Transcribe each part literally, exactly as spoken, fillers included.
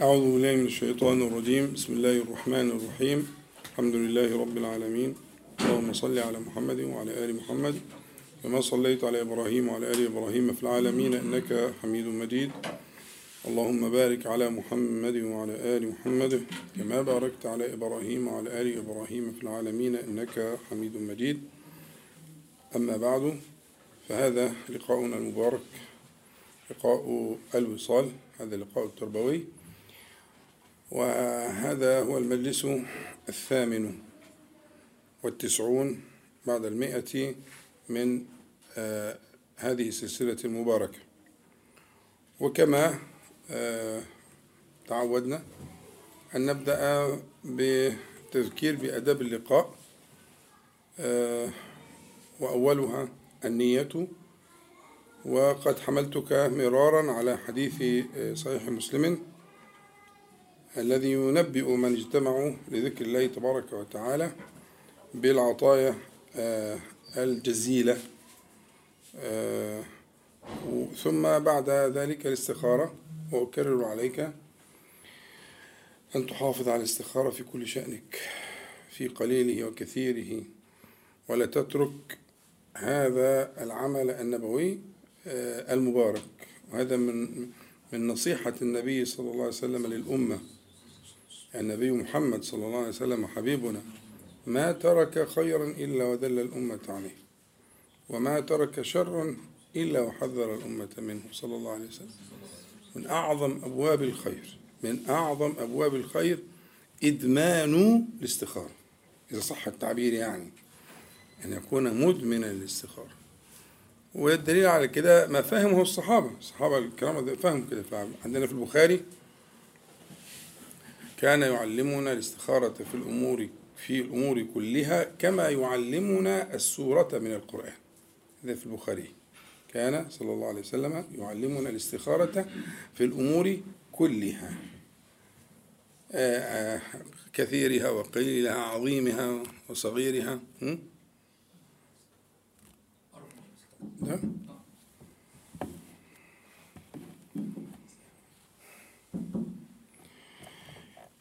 أعوذ بالله من الشيطان الرجيم. بسم الله الرحمن الرحيم. الحمد لله رب العالمين. اللهم صل على محمد وعلى آل محمد كما صليت على إبراهيم وعلى آل إبراهيم في العالمين إنك حميد مجيد. اللهم بارك على محمد وعلى آل محمد كما باركت على إبراهيم وعلى آل إبراهيم في العالمين إنك حميد مجيد. أما بعد، فهذا لقاؤنا المبارك، لقاء الوصال، هذا اللقاء التربوي، وهذا هو المجلس الثامن والتسعون بعد المئة من آه هذه السلسلة المباركة. وكما آه تعودنا أن نبدأ بتذكير بأداب اللقاء، آه وأولها النية. وقد حملتك مرارا على حديث صحيح مسلم الذي ينبئ من اجتمعوا لذكر الله تبارك وتعالى بالعطايا الجزيلة، ثم بعد ذلك الاستخارة. وأكرر عليك أن تحافظ على الاستخارة في كل شأنك، في قليله وكثيره، ولا تترك هذا العمل النبوي المبارك. وهذا من من نصيحة النبي صلى الله عليه وسلم للأمة. النبي محمد صلى الله عليه وسلم حبيبنا ما ترك خيرا إلا ودل الأمة عليه، وما ترك شرا إلا وحذر الأمة منه صلى الله عليه وسلم. من أعظم أبواب الخير، من أعظم أبواب الخير إدمان الاستخارة، إذا صح التعبير، يعني أن يكون مدمنا للاستخارة. والدليل على كده ما فهمه الصحابة، الصحابة الكرام فهموا كده. عندنا في البخاري: كان يعلمنا الاستخارة في الأمور في الأمور كلها كما يعلمنا السورة من القرآن. هذا في البخاري. كان صلى الله عليه وسلم يعلمنا الاستخارة في الأمور كلها، كثيرها وقليلها، عظيمها وصغيرها. ده.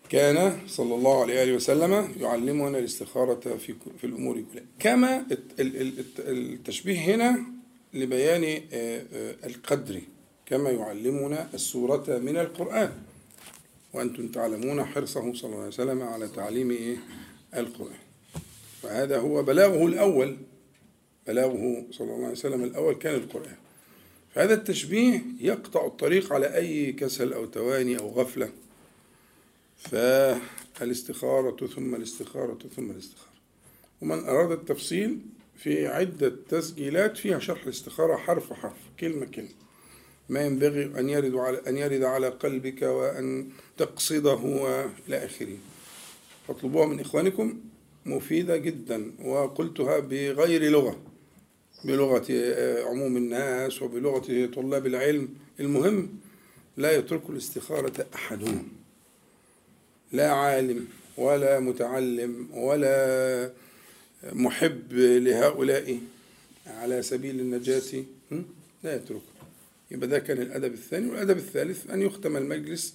كان صلى الله عليه وسلم يعلمنا الاستخارة في في الأمور كلها. كما التشبيه هنا لبيان القدر، كما يعلمنا السورة من القرآن، وأنتم تعلمون حرصه صلى الله عليه وسلم على تعليم القرآن. فهذا هو بلاغه الأول، بلاغه صلى الله عليه وسلم الأول كان القرآن. فهذا التشبيه يقطع الطريق على أي كسل أو تواني أو غفلة. فالاستخارة ثم الاستخارة ثم الاستخارة. ومن أراد التفصيل في عدة تسجيلات فيها شرح الاستخارة حرف حرف، كلمة كلمة، ما ينبغي أن يرد على أن يرد على قلبك وأن تقصده إلى آخره. فاطلبوها من إخوانكم، مفيدة جدا، وقلتها بغير لغة، بلغة عموم الناس وبلغة طلاب العلم. المهم لا يترك الاستخارة أحدهم، لا عالم ولا متعلم ولا محب لهؤلاء على سبيل النجاة، لا يتركه. يبقى ده كان الأدب الثاني. والأدب الثالث أن يختم المجلس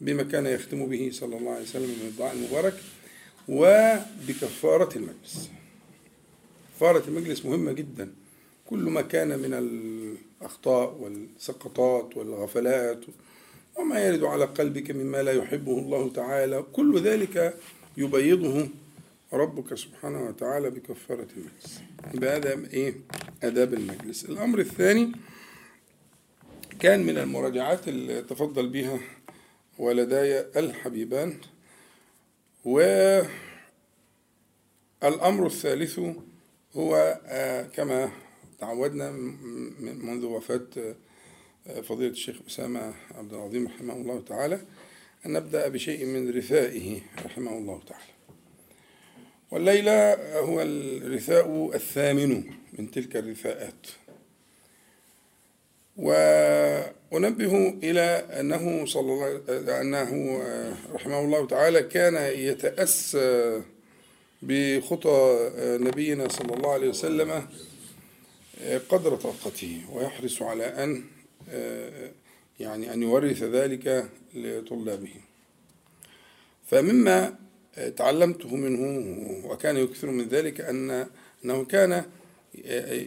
بما كان يختم به صلى الله عليه وسلم من الدعاء المبارك، وبكفارة المجلس. كفارة المجلس مهمة جدا. كل ما كان من الأخطاء والسقطات والغفلات وما يرد على قلبك مما لا يحبه الله تعالى، كل ذلك يبيضه ربك سبحانه وتعالى بكفارة المجلس. بهذا إيه آداب المجلس. الأمر الثاني كان من المراجعات اللي تفضل بها ولداي الحبيبان. والأمر الثالث هو كما تعودنا منذ وفاة فضيلة الشيخ أسامة عبد العظيم رحمه الله تعالى أن نبدأ بشيء من رثائه رحمه الله تعالى. والليلة هو الرثاء الثامن من تلك الرثاءات. وأنبه إلى أنه صلى الله أنه رحمه الله تعالى كان يتأسى بخطى نبينا صلى الله عليه وسلم قدر طاقته، ويحرص على أن يعني أن يورث ذلك لطلابه. فمما تعلمته منه وكان يكثر من ذلك أن أنه كان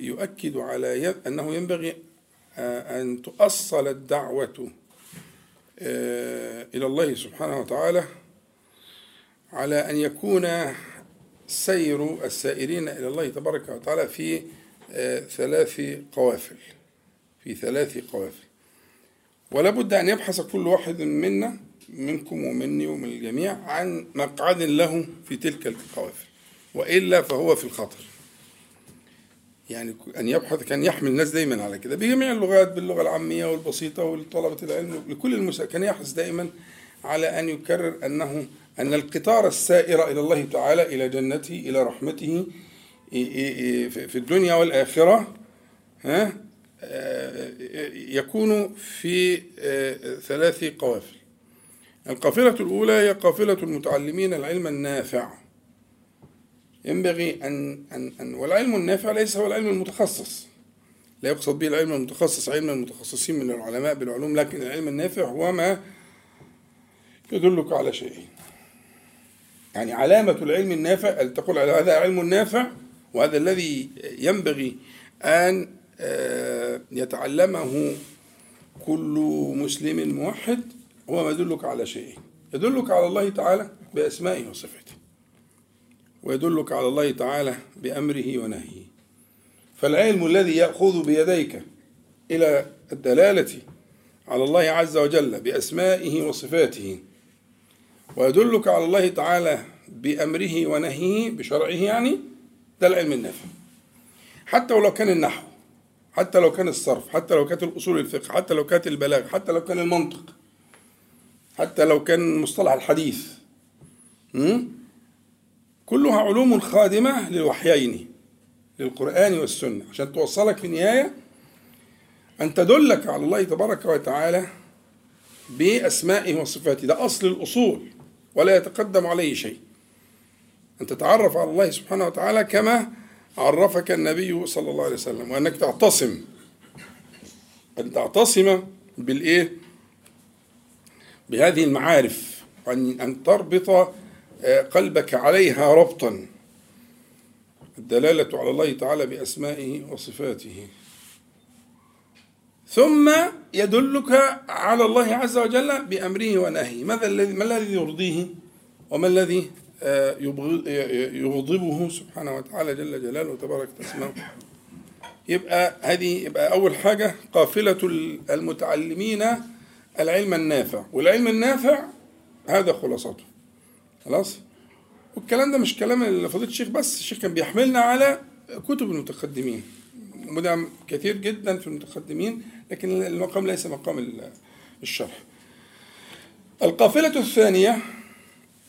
يؤكد على أنه ينبغي أن تؤصل الدعوة إلى الله سبحانه وتعالى على أن يكون سير السائرين إلى الله تبارك وتعالى في ثلاث قوافل في ثلاث قوافل، ولا بد أن يبحث كل واحد منا منكم ومني ومن الجميع عن مقعد له في تلك القوافل، وإلا فهو في الخطر. يعني أن يبحث كان يحمل الناس دايما على كده بجميع اللغات، باللغة العامية والبسيطة والطلبة العلم لكل المسا كان يحرص دائما على أن يكرر أنه أن القطار السائر إلى الله تعالى إلى جنته إلى رحمته في الدنيا والآخرة ها يكون في ثلاث قوافل. القافلة الأولى هي قافلة المتعلمين العلم النافع، ينبغي أن, أن, أن والعلم النافع ليس هو العلم المتخصص، لا يقصد به العلم المتخصص علم المتخصصين من العلماء بالعلوم، لكن العلم النافع هو ما يدلك على شيء. يعني علامة العلم النافع تقول هذا علم نافع، وهذا الذي ينبغي أن يتعلمه كل مسلم موحد، هو ما يدلك على شيء، يدلك على الله تعالى بأسمائه وصفاته، ويدلك على الله تعالى بأمره ونهيه. فالعلم الذي يأخذ بيديك إلى الدلالة على الله عز وجل بأسمائه وصفاته، ويدلك على الله تعالى بأمره ونهيه بشرعه، يعني ده العلم النافع. حتى ولو كان النحو، حتى لو كان الصرف، حتى لو كانت الأصول الفقه، حتى لو كانت البلاغ، حتى لو كان المنطق، حتى لو كان مصطلح الحديث، كلها علوم خادمة للوحيين للقرآن والسنة، عشان توصلك في النهاية أن تدلك على الله تبارك وتعالى بأسمائه وصفاته. ده أصل الأصول ولا يتقدم عليه شيء، أن تتعرف على الله سبحانه وتعالى كما عرفك النبي صلى الله عليه وسلم، وأنك تعتصم أن تعتصم بالإيه بهذه المعارف، أن تربط قلبك عليها ربطا، الدلالة على الله تعالى بأسمائه وصفاته. ثم يدلك على الله عز وجل بأمره ونهيه، ماذا الذي ما الذي يرضيه وما الذي يغضبه سبحانه وتعالى جل جلاله وتبارك تسمه. يبقى هذه يبقى أول حاجة قافلة المتعلمين العلم النافع، والعلم النافع هذا خلاصته. خلاص، والكلام ده مش كلام فضيلة الشيخ بس، الشيخ كان بيحملنا على كتب المتقدمين، مدعم كثير جدا في المتقدمين، لكن المقام ليس مقام الشرح. القافلة الثانية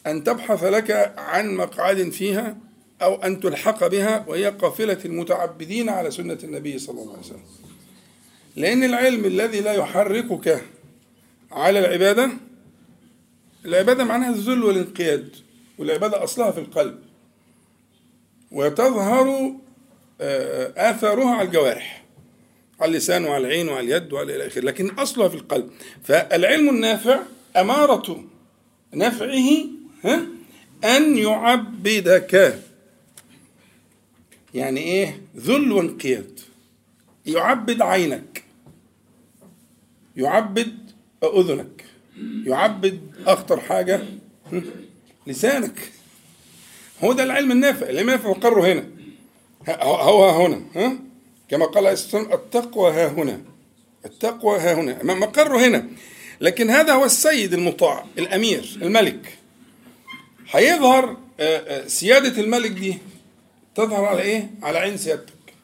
أن تبحث لك عن مقعد فيها أو أن تلحق بها، وهي قافلة المتعبدين على سنة النبي صلى الله عليه وسلم، لأن العلم الذي لا يحركك على العبادة، العبادة معناها الذل والانقياد، والعبادة أصلها في القلب وتظهر آثارها على الجوارح، على اللسان وعلى العين وعلى اليد وعلى إلى آخره، لكن أصلها في القلب. فالعلم النافع أمارة نفعه أن يعبدك، يعني إيه ذل وانقياد، يعبد عينك، يعبد أذنك، يعبد أخطر حاجة لسانك. هو ده العلم النافع، العلم النافع مقره هنا، هو ها هنا، ها كما قال عليه الصلاة والسلام التقوى ها هنا، التقوى ها هنا، مقره هنا. لكن هذا هو السيد المطاع، الأمير، الملك. هيظهر سيادة الملك دي تظهر على إيه؟ على عين سيادتك،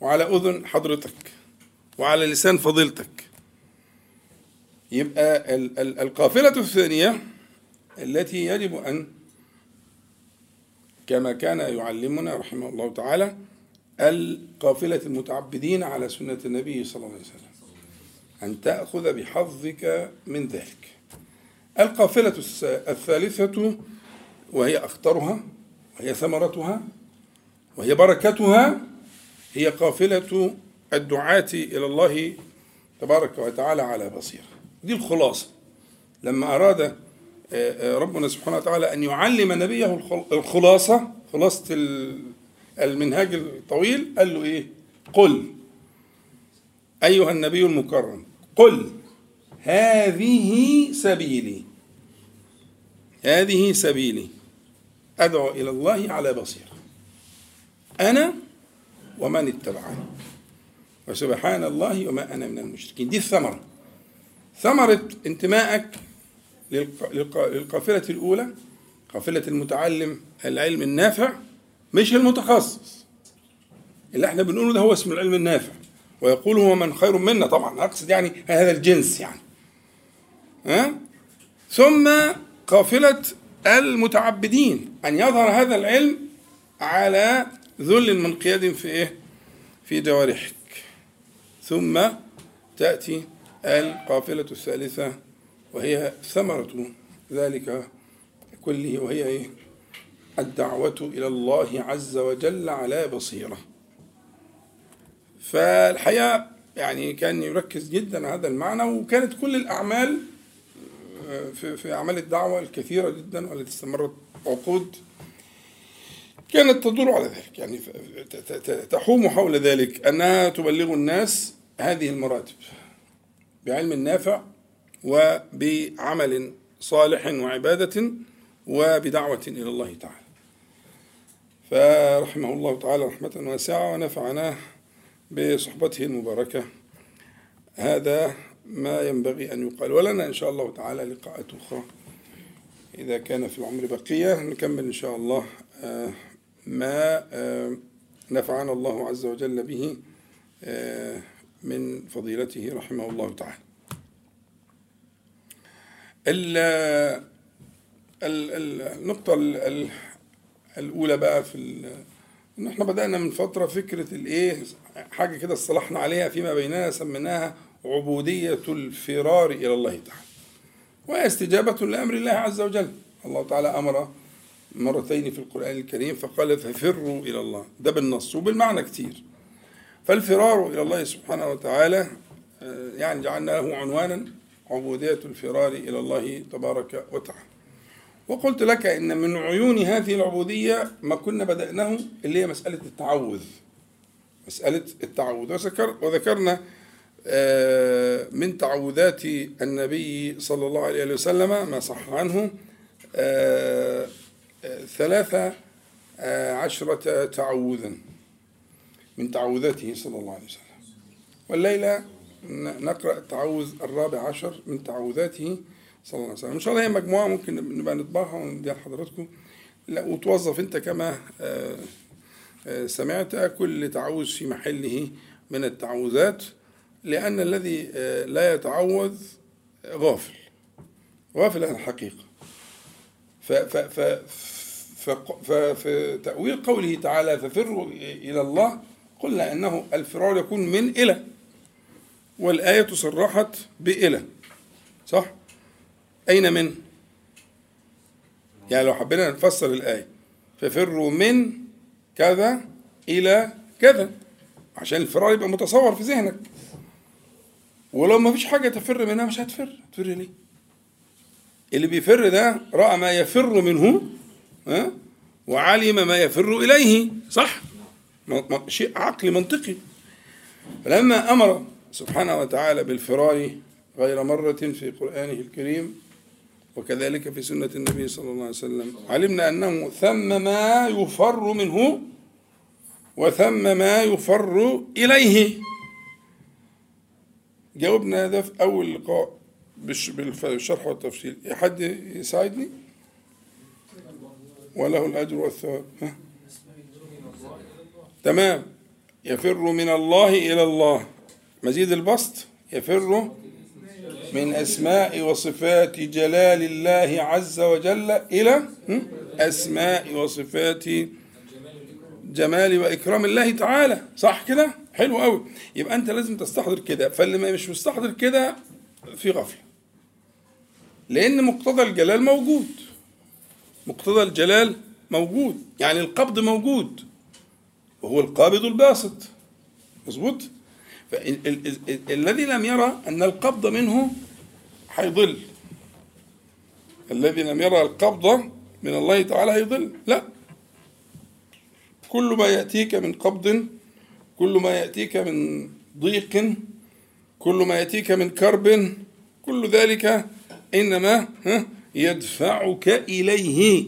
وعلى أذن حضرتك، وعلى لسان فضيلتك. يبقى القافلة الثانية التي يجب أن كما كان يعلمنا رحمه الله تعالى القافلة المتعبدين على سنة النبي صلى الله عليه وسلم، أن تأخذ بحظك من ذلك. القافلة الثالثة وهي أخطرها وهي ثمرتها وهي بركتها، هي قافلة الدعاة إلى الله تبارك وتعالى على بصيرة. دي الخلاصة لما أراد ربنا سبحانه وتعالى أن يعلم نبيه الخلاصة، خلاصة المنهاج الطويل، قال له إيه؟ قل أيها النبي المكرم، قل هذه سبيلي، هذه سبيلي أدعو إلى الله على بصيرة أنا ومن اتبعني وسبحان الله وما أنا من المشركين. دي الثمرة، ثمرة انتمائك للقافلة الأولى، قافلة المتعلم العلم النافع مش المتخصص. اللي احنا بنقوله ده هو اسم العلم النافع، ويقوله من خير منا، طبعا أقصد يعني هذا الجنس يعني ها؟ ثم قافلة المتعبدين، أن يظهر هذا العلم على ذل منقياد في إيه؟ في جوارحك. ثم تأتي القافلة الثالثة وهي ثمرة ذلك كله، وهي إيه؟ الدعوة إلى الله عز وجل على بصيرة. فالحقيقة يعني كان يركز جدا على هذا المعنى، وكانت كل الأعمال في في أعمال الدعوة الكثيرة جدا والتي استمرت عقود كانت تدور على ذلك، يعني تحوم حول ذلك، أنها تبلغ الناس هذه المراتب بعلم نافع وبعمل صالح وعبادة وبدعوة إلى الله تعالى. فرحمه الله تعالى رحمة واسعة ونفعناه بصحبته المباركة. هذا ما ينبغي أن يقال، ولنا إن شاء الله تعالى لقاءات أخرى إذا كان في العمر بقية، نكمل إن شاء الله ما نفعنا الله عز وجل به من فضيلته رحمه الله تعالى. النقطة الأولى بقى في إن إحنا بدأنا من فترة فكرة الإيه، حاجة كده اصطلحنا عليها فيما بيننا، سميناها عبودية الفرار إلى الله تعالى، وهي استجابة لأمر الله عز وجل. الله تعالى أمر مرتين في القرآن الكريم فقال ففروا إلى الله، ده بالنص وبالمعنى كتير. فالفرار إلى الله سبحانه وتعالى يعني جعلنا له عنوانا عبودية الفرار إلى الله تبارك وتعالى. وقلت لك إن من عيون هذه العبودية ما كنا بدأناه اللي هي مسألة التعوذ، مسألة التعوذ، وذكرنا من تعوذات النبي صلى الله عليه وسلم ما صح عنه ثلاثة عشرة تعوذا من تعوذاته صلى الله عليه وسلم، والليلة نقرأ التعوذ الرابع عشر من تعوذاته صلى الله عليه وسلم. إن شاء الله هي مجموعة ممكن نبقى نطبعها ونديها لحضراتكم، وتوظف أنت كما سمعت كل تعوذ في محله من التعوذات، لأن الذي لا يتعوذ غافل، غافل عن الحقيقة. في تأويل قوله تعالى ففروا إلى الله قلنا أنه الفرار يكون من إلى، والآية صرحت بإلى، صح؟ أين من؟ يعني لو حبينا نفسر الآية ففروا من كذا إلى كذا عشان الفرار يبقى متصور في ذهنك، ولو ما فيش حاجة تفر منها مش هتفر، تفر ليه؟ اللي بيفر ده رأى ما يفر منه أه؟ وعلم ما يفر إليه، صح؟ شيء عقلي منطقي. فلما أمر سبحانه وتعالى بالفرار غير مرة في قرآنه الكريم وكذلك في سنة النبي صلى الله عليه وسلم، علمنا أنه ثم ما يفر منه وثم ما يفر إليه. جاوبنا ده في أول لقاء بالشرح والتفصيل. حد يساعدني وله الأجر والثواب؟ تمام. يفر من الله إلى الله، مزيد البسط، يفر من أسماء وصفات جلال الله عز وجل إلى أسماء وصفات جمال وإكرام الله تعالى، صح كده؟ حلو قوي. يبقى أنت لازم تستحضر كده، فاللي ما مش مستحضر كده في غفلة، لأن مقتضى الجلال موجود، مقتضى الجلال موجود، يعني القبض موجود وهو القابض الباسط، مظبوط؟ الذي لم يرى أن القبض منه هيضل، الذي لم يرى القبض من الله تعالى هيضل، لا، كل ما يأتيك من قبض، كل ما يأتيك من ضيق، كل ما يأتيك من كرب، كل ذلك إنما يدفعك إليه.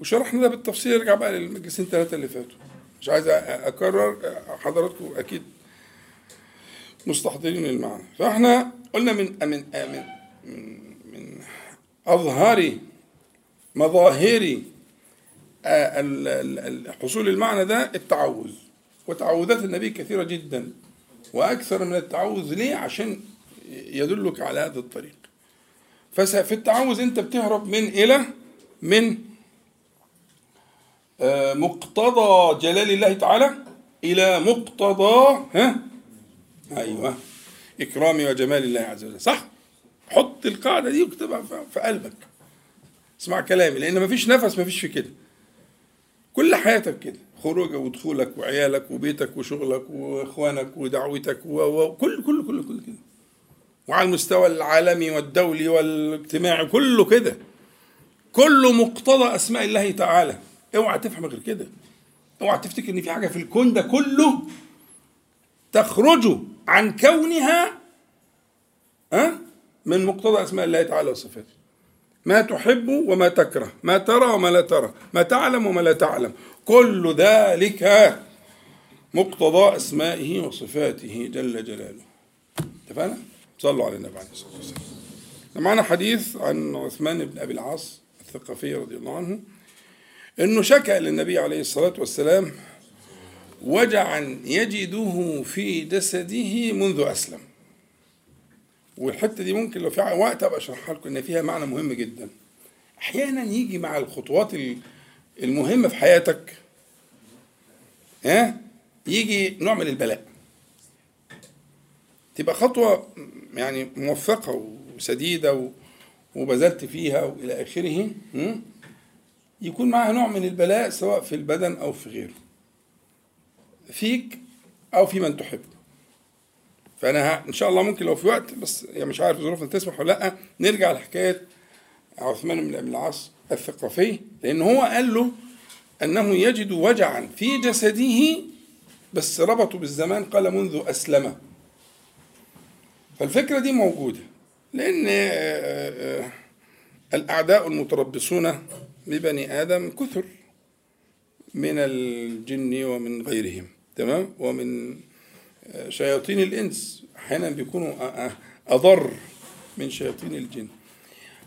وشرحنا ده بالتفصيل، ارجع بقى للمجلسين ثلاثة اللي فاتوا، مش عايز أكرر، حضراتكم أكيد مستحضرين المعنى. فإحنا قلنا من من من من أظهر مظاهر حصول المعنى ده التعوذ، وتعوذات النبي كثيرة جدا، وأكثر من التعوذ. ليه؟ عشان يدلك على هذا الطريق. ففي التعوذ أنت بتهرب من إله، من مقتضى جلال الله تعالى إلى مقتضى ها أيوه إكرام وجمال الله عز وجل، صح؟ حط القاعدة دي واكتبها في قلبك، اسمع كلامي، لأن مفيش نفس مفيش في كده. كل حياتك كده، خروجك ودخولك وعيالك وبيتك وشغلك وإخوانك ودعوتك وكل كل كل كل كده، وعلى المستوى العالمي والدولي والاجتماعي كله كده، كله مقتضى أسماء الله تعالى. اوعى تفهم غير كده، اوعى تفتكر ان في حاجه في الكون ده كله تخرج عن كونها ها من مقتضى اسماء الله تعالى وصفاته. ما تحب وما تكره، ما ترى وما لا ترى، ما تعلم وما لا تعلم، كل ذلك مقتضى اسمائه وصفاته جل جلاله. اتفقنا؟ صلوا على النبي عليه الصلاه والسلام. معنا حديث عن عثمان بن ابي العاص الثقفي رضي الله عنه إنه شكى للنبي عليه الصلاة والسلام وجعا يجده في جسده منذ أسلم. والحتة دي ممكن لو في وقت أبقى أشرحها لكم، إن فيها معنى مهم جدا. أحيانا يجي مع الخطوات المهمة في حياتك ها يجي نوع من البلاء، تبقى خطوة يعني موفقة وسديدة وبذلت فيها وإلى آخره، يكون معها نوع من البلاء سواء في البدن أو في غيره، فيك أو في من تحب. فأنا إن شاء الله ممكن لو في وقت، بس يعني مش عارف ظروفنا تسمح ولا لأ، نرجع لحكاية عثمان بن أبي العاص الثقفي، لأن هو قال له أنه يجد وجعا في جسده، بس ربطه بالزمان، قال منذ أسلم. فالفكرة دي موجودة، لأن الأعداء المتربصون ببني آدم كثر من الجن ومن غيرهم، تمام، ومن شياطين الإنس، أحيانا بيكونوا أضر من شياطين الجن.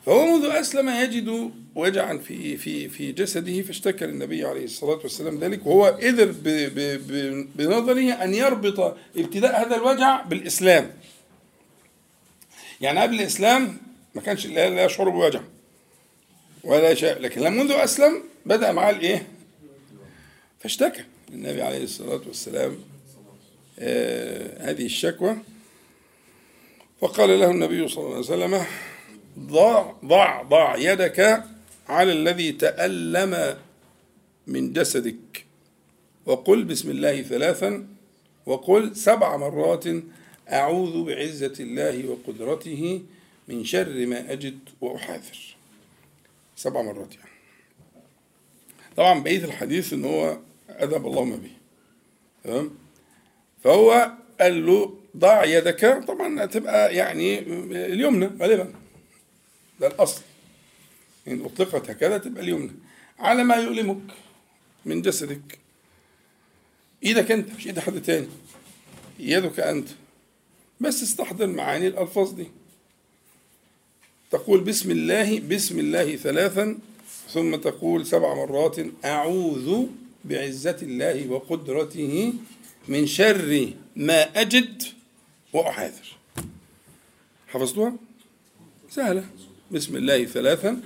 فهو منذ أسلم يجد وجعا في في في جسده، فاشتكى النبي عليه الصلاة والسلام ذلك، وهو قدر بنظره أن يربط ابتداء هذا الوجع بالإسلام. يعني قبل الإسلام ما كانش لا يشعر بوجع ولا شيء، لكن لما منذ أسلم بدأ معاه الإيه؟ فاشتكى النبي عليه الصلاة والسلام آه هذه الشكوى، فقال له النبي صلى الله عليه وسلم: ضع ضع ضع يدك على الذي تألم من جسدك، وقل بسم الله ثلاثا، وقل سبع مرات: أعوذ بعزة الله وقدرته من شر ما أجد وأحاذر، سبع مرات. يعني طبعا بقية الحديث ان هو اذهب اللهم به، تمام. فهو قال له ضع يدك، طبعا هتبقى يعني اليمنى غالبا، ده الاصل، ان يعني اطلقت هكذا تبقى اليمنى، على ما يؤلمك من جسدك، ايدك انت مش ايد حد تاني، يدك انت. بس استحضر معاني الالفاظ دي. تقول بسم الله بسم الله ثلاثا، ثم تقول سبع مرات: أعوذ بعزة الله وقدرته من شر ما أجد وأحاذر. حفظتوها؟ سهلة. بسم الله ثلاثا،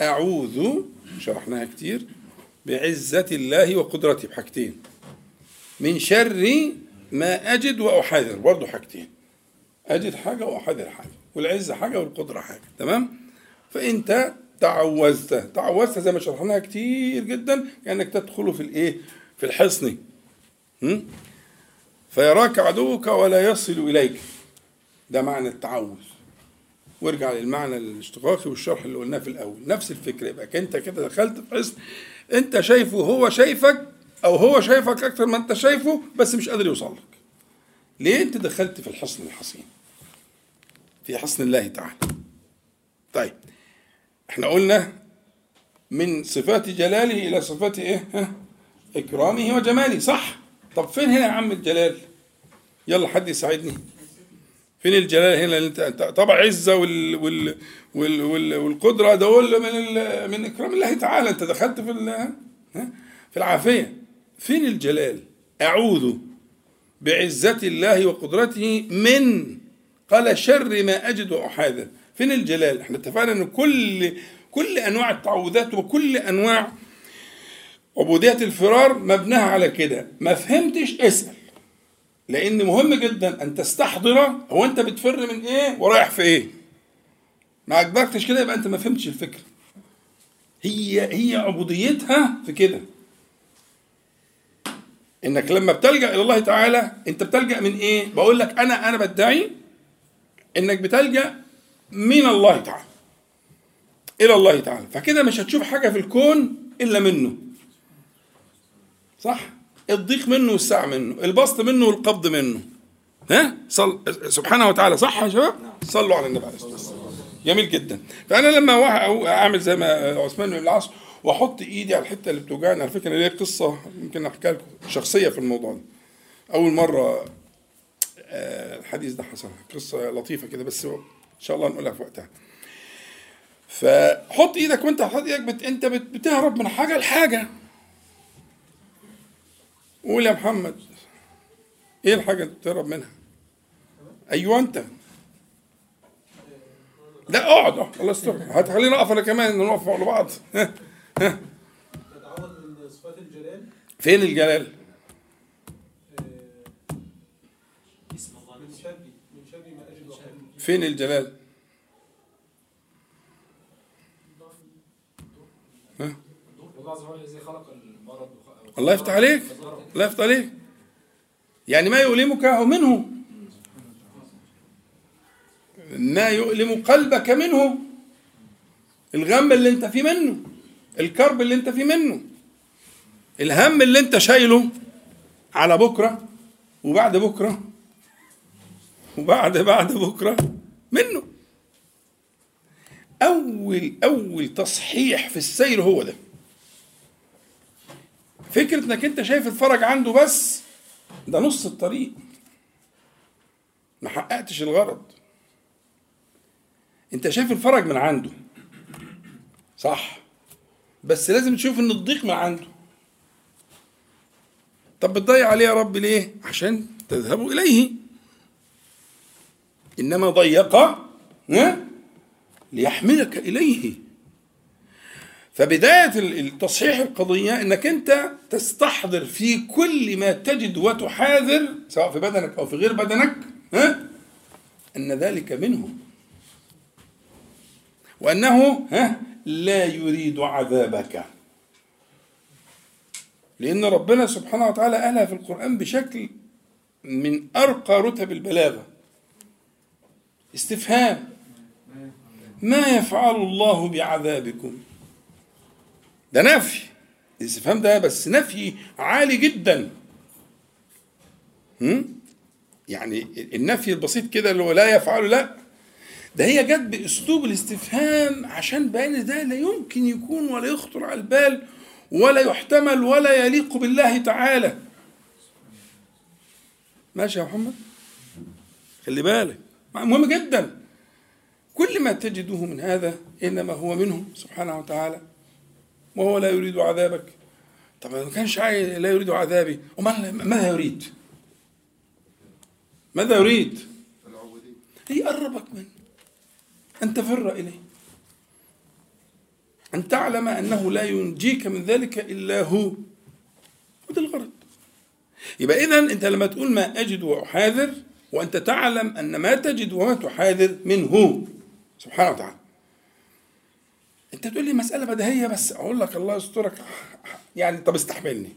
أعوذ، شرحناها كتير، بعزة الله وقدرته بحاجتين، من شر ما أجد وأحاذر، برضه حاجتين، أجد حاجة وأحاذر حاجة، والعزة حاجة والقدرة حاجة، تمام؟ فأنت تعوذت، تعوذت زي ما شرحناها كتير جدا، كأنك يعني تدخله في الإيه؟ في الحصن. فيراك عدوك ولا يصل إليك. ده معنى التعوذ. وارجع للمعنى الاشتقاقي والشرح اللي قلناه في الأول، نفس الفكرة. يبقى أنت كده دخلت في حصن أنت شايفه هو شايفك، أو هو شايفك أكتر ما أنت شايفه، بس مش قادر يوصل لك. ليه أنت دخلت في الحصن الحصين؟ في حصن الله تعالى. طيب احنا قلنا من صفات جلاله إلى صفات إيه؟ إكرامه وجماله، صح؟ طب فين هنا يا عم الجلال؟ يلا حد يساعدني. فين الجلال هنا اللي انت طبعا عزة وال وال وال والقدرة دول من من إكرام الله تعالى، أنت دخلت في في العافية. فين الجلال؟ أعوذ بعزة الله وقدرته من قال شر ما أجد وأحاذر. فين الجلال؟ احنا اتفقنا إن كل كل أنواع التعوذات وكل أنواع عبودية الفرار مبناها على كده. ما فهمتش اسأل، لأن مهم جدا أن تستحضر هو أنت بتفر من إيه ورايح في إيه. ما عجبكش كده يبقى أنت ما فهمتش الفكرة. هي هي عبوديتها في كده، إنك لما بتلجأ إلى الله تعالى أنت بتلجأ من إيه؟ بقول لك أنا أنا بدعي إنك بتلجأ من الله تعالى إلى الله تعالى، فكده مش هتشوف حاجة في الكون إلا منه، صح؟ الضيق منه والسعة منه، البسط منه والقبض منه، ها؟ صل... سبحانه وتعالى، صح يا شباب؟ صلوا على النبي عليه الصلاة والسلام. جميل جدا. فأنا لما أعمل زي ما عثمان بن العاص وأحط إيدي على الحتة اللي بتوجعني، على فكرة ليا قصة ممكن أحكيها لكم شخصية في الموضوع ده. أول مرة الحديث ده حصل، قصة لطيفة كده بس إن شاء الله نقولها في وقتها. فحط إيدك وأنت حاطط إيدك بت... أنت بت... بتهرب من حاجة لحاجة. قول يا محمد ايه الحاجه اللي بتهرب منها؟ ايوه انت. لا اقعد الله يسترك، هتخلينا اقف انا كمان نقف مع بعض. ها ها تتعوذ من صفات الجلال. فين الجلال؟ اسم الله من شر من شر ما اجد. فين الجلال؟ ها الله عز وجل الذي خلق المرض. الله يفتح عليك، الله يفتح عليك. يعني ما يؤلمك هو منه، ما يؤلم قلبك منه، الغم اللي انت فيه منه، الكرب اللي انت فيه منه، الهم اللي انت شايله على بكرة وبعد بكرة وبعد بعد بكرة منه. أول أول تصحيح في السير هو ده. فكرة انك انت شايف الفرج عنده بس، ده نص الطريق، ما حققتش الغرض. انت شايف الفرج من عنده، صح، بس لازم تشوف ان الضيق من عنده. طب بتضيع عليه يا رب ليه؟ عشان تذهبوا اليه. انما ضيق ليحملك اليه. فبداية التصحيح القضية انك انت تستحضر في كل ما تجد وتحاذر، سواء في بدنك او في غير بدنك، ها؟ ان ذلك منه، وانه ها لا يريد عذابك، لان ربنا سبحانه وتعالى قالها في القرآن بشكل من ارقى رتب البلاغة، استفهام. ما يفعل الله بعذابكم، ده نفي، الاستفهام ده بس نفي عالي جدا. هم؟ يعني النفي البسيط كده اللي هو لا يفعله، لا ده هي جت باسلوب الاستفهام عشان بان ده لا يمكن يكون ولا يخطر على البال ولا يحتمل ولا يليق بالله تعالى. ماشي يا محمد، خلي بالك، مهم جدا. كل ما تجده من هذا انما هو منه سبحانه وتعالى، وهو لا يريد عذابك. طب ما كانش عايز لا يريد عذابي، امال ماذا يريد؟ ماذا يريد؟ العبودية. هي قربك منه، أن تفر إليه، أن تعلم أنه لا ينجيك من ذلك إلا هو، وده الغرض. يبقى إذن أنت لما تقول ما أجد وأحاذر، وأنت تعلم أن ما تجد وما تحاذر منه سبحانه وتعالى. انت تقول لي مسألة بديهية بس، اقول لك الله يسترك يعني، طب استحملني،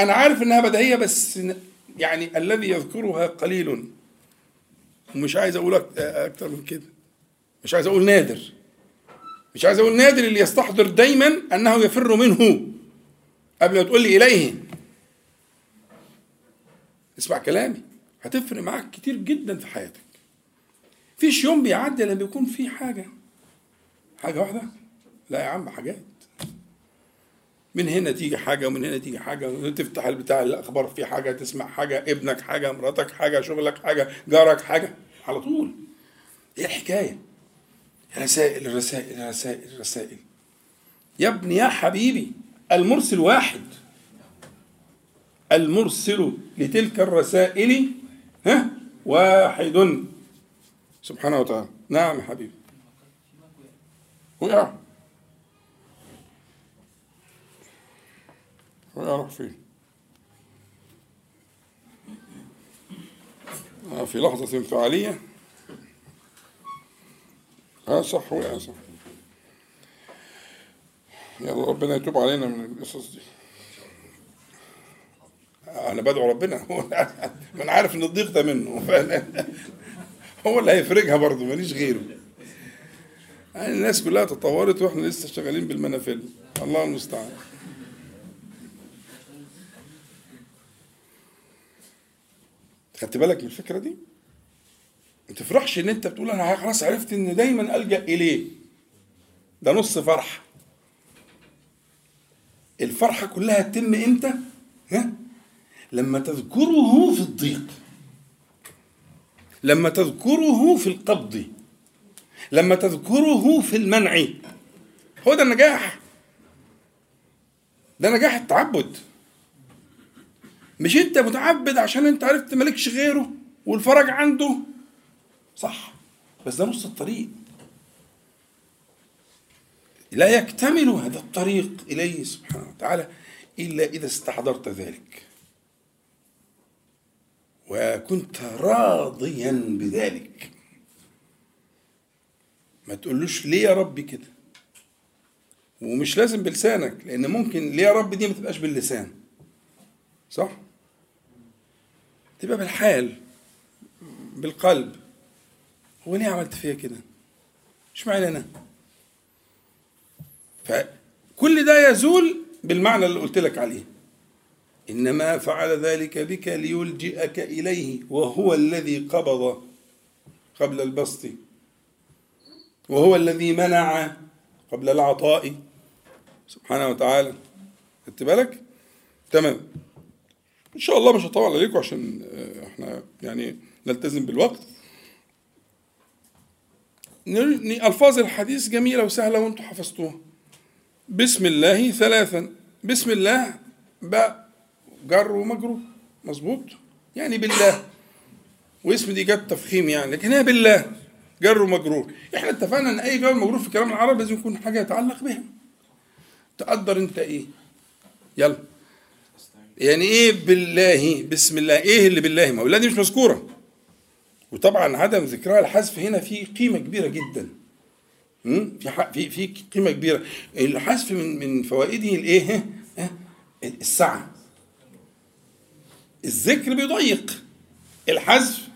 انا عارف انها بديهية بس يعني الذي يذكرها قليل، ومش عايز أقول أكتر من كده، مش عايز أقول نادر، مش عايز أقول نادر اللي يستحضر دايما أنه يفر منه قبل ما تقول لي إليه. اسمع كلامي، هتفرق معاك كتير جدا في حياتك. فيش يوم بيعدي لما بيكون فيه حاجة حاجة واحدة، لا يا عم حاجات، من هنا تيجي حاجة ومن هنا تيجي حاجة، تفتح البتاع الأخبار في حاجة، تسمع حاجة، ابنك حاجة، مراتك حاجة، شغلك حاجة، جارك حاجة، على طول ايه الحكاية؟ رسائل رسائل رسائل رسائل. يا ابني يا حبيبي، المرسل واحد، المرسل لتلك الرسائل ها واحد سبحانه وتعالى. نعم يا حبيبي، وقع وقع راح فين؟ في لحظة انفعالية. ها صح، وقع صح. يلا ربنا يتوب علينا من القصص دي. أنا بدعو ربنا، أنا عارف إن الضيق ده منه، هو اللي هيفرجها برضه، ماليش غيره. يعني الناس كلها تطورت وإحنا لسه شغالين بالمنافل، الله المستعان. خدت بالك من الفكرة دي؟ ما تفرحش إن أنت بتقول أنا خلاص عرفت إن دايماً ألجأ إليه، ده نص فرحة. الفرحة كلها تتم إمتى؟ ها؟ لما تذكره في الضيق، لما تذكره في القبض، لما تذكره في المنع، هو ده النجاح. ده نجاح التعبد. مش انت متعبد عشان انت عرفت مالكش غيره والفرج عنده، صح، بس ده نص الطريق. لا يكتمل هذا الطريق إليه سبحانه وتعالى إلا إذا استحضرت ذلك وكنت راضيا بذلك. ما تقولوش ليه يا رب كده، ومش لازم بلسانك، لأن ممكن ليه يا رب دي ما تبقاش باللسان، صح، تبقى بالحال بالقلب. هو ليه عملت فيها كده؟ مش معنى أنا. فكل ده يزول بالمعنى اللي قلت لك عليه، إنما فعل ذلك بك ليلجئك إليه، وهو الذي قبض قبل البسط، وهو الذي منع قبل العطاء سبحانه وتعالى. خدت بالك؟ تمام. إن شاء الله مش هطول عليكم عشان إحنا يعني نلتزم بالوقت. ألفاظ الحديث جميلة وسهلة وأنتم حفظتوها. بسم الله ثلاثا. بسم الله بقى جر ومجرور، مظبوط، يعني بالله، واسم دي جت تفخيم يعني، لكن هي بالله جر ومجرور. احنا اتفقنا ان اي جر مجرور في كلام العرب لازم يكون حاجه يتعلق بها. تقدر انت ايه؟ يلا يعني ايه بالله؟ بسم الله، ايه اللي بالله؟ ما بالله دي مش مذكوره، وطبعا عدم ذكرها الحذف هنا فيه قيمه كبيره جدا، امم في في قيمه كبيره. الحذف من من فوائده الايه؟ السعه. الذكر بيضيق، الحذف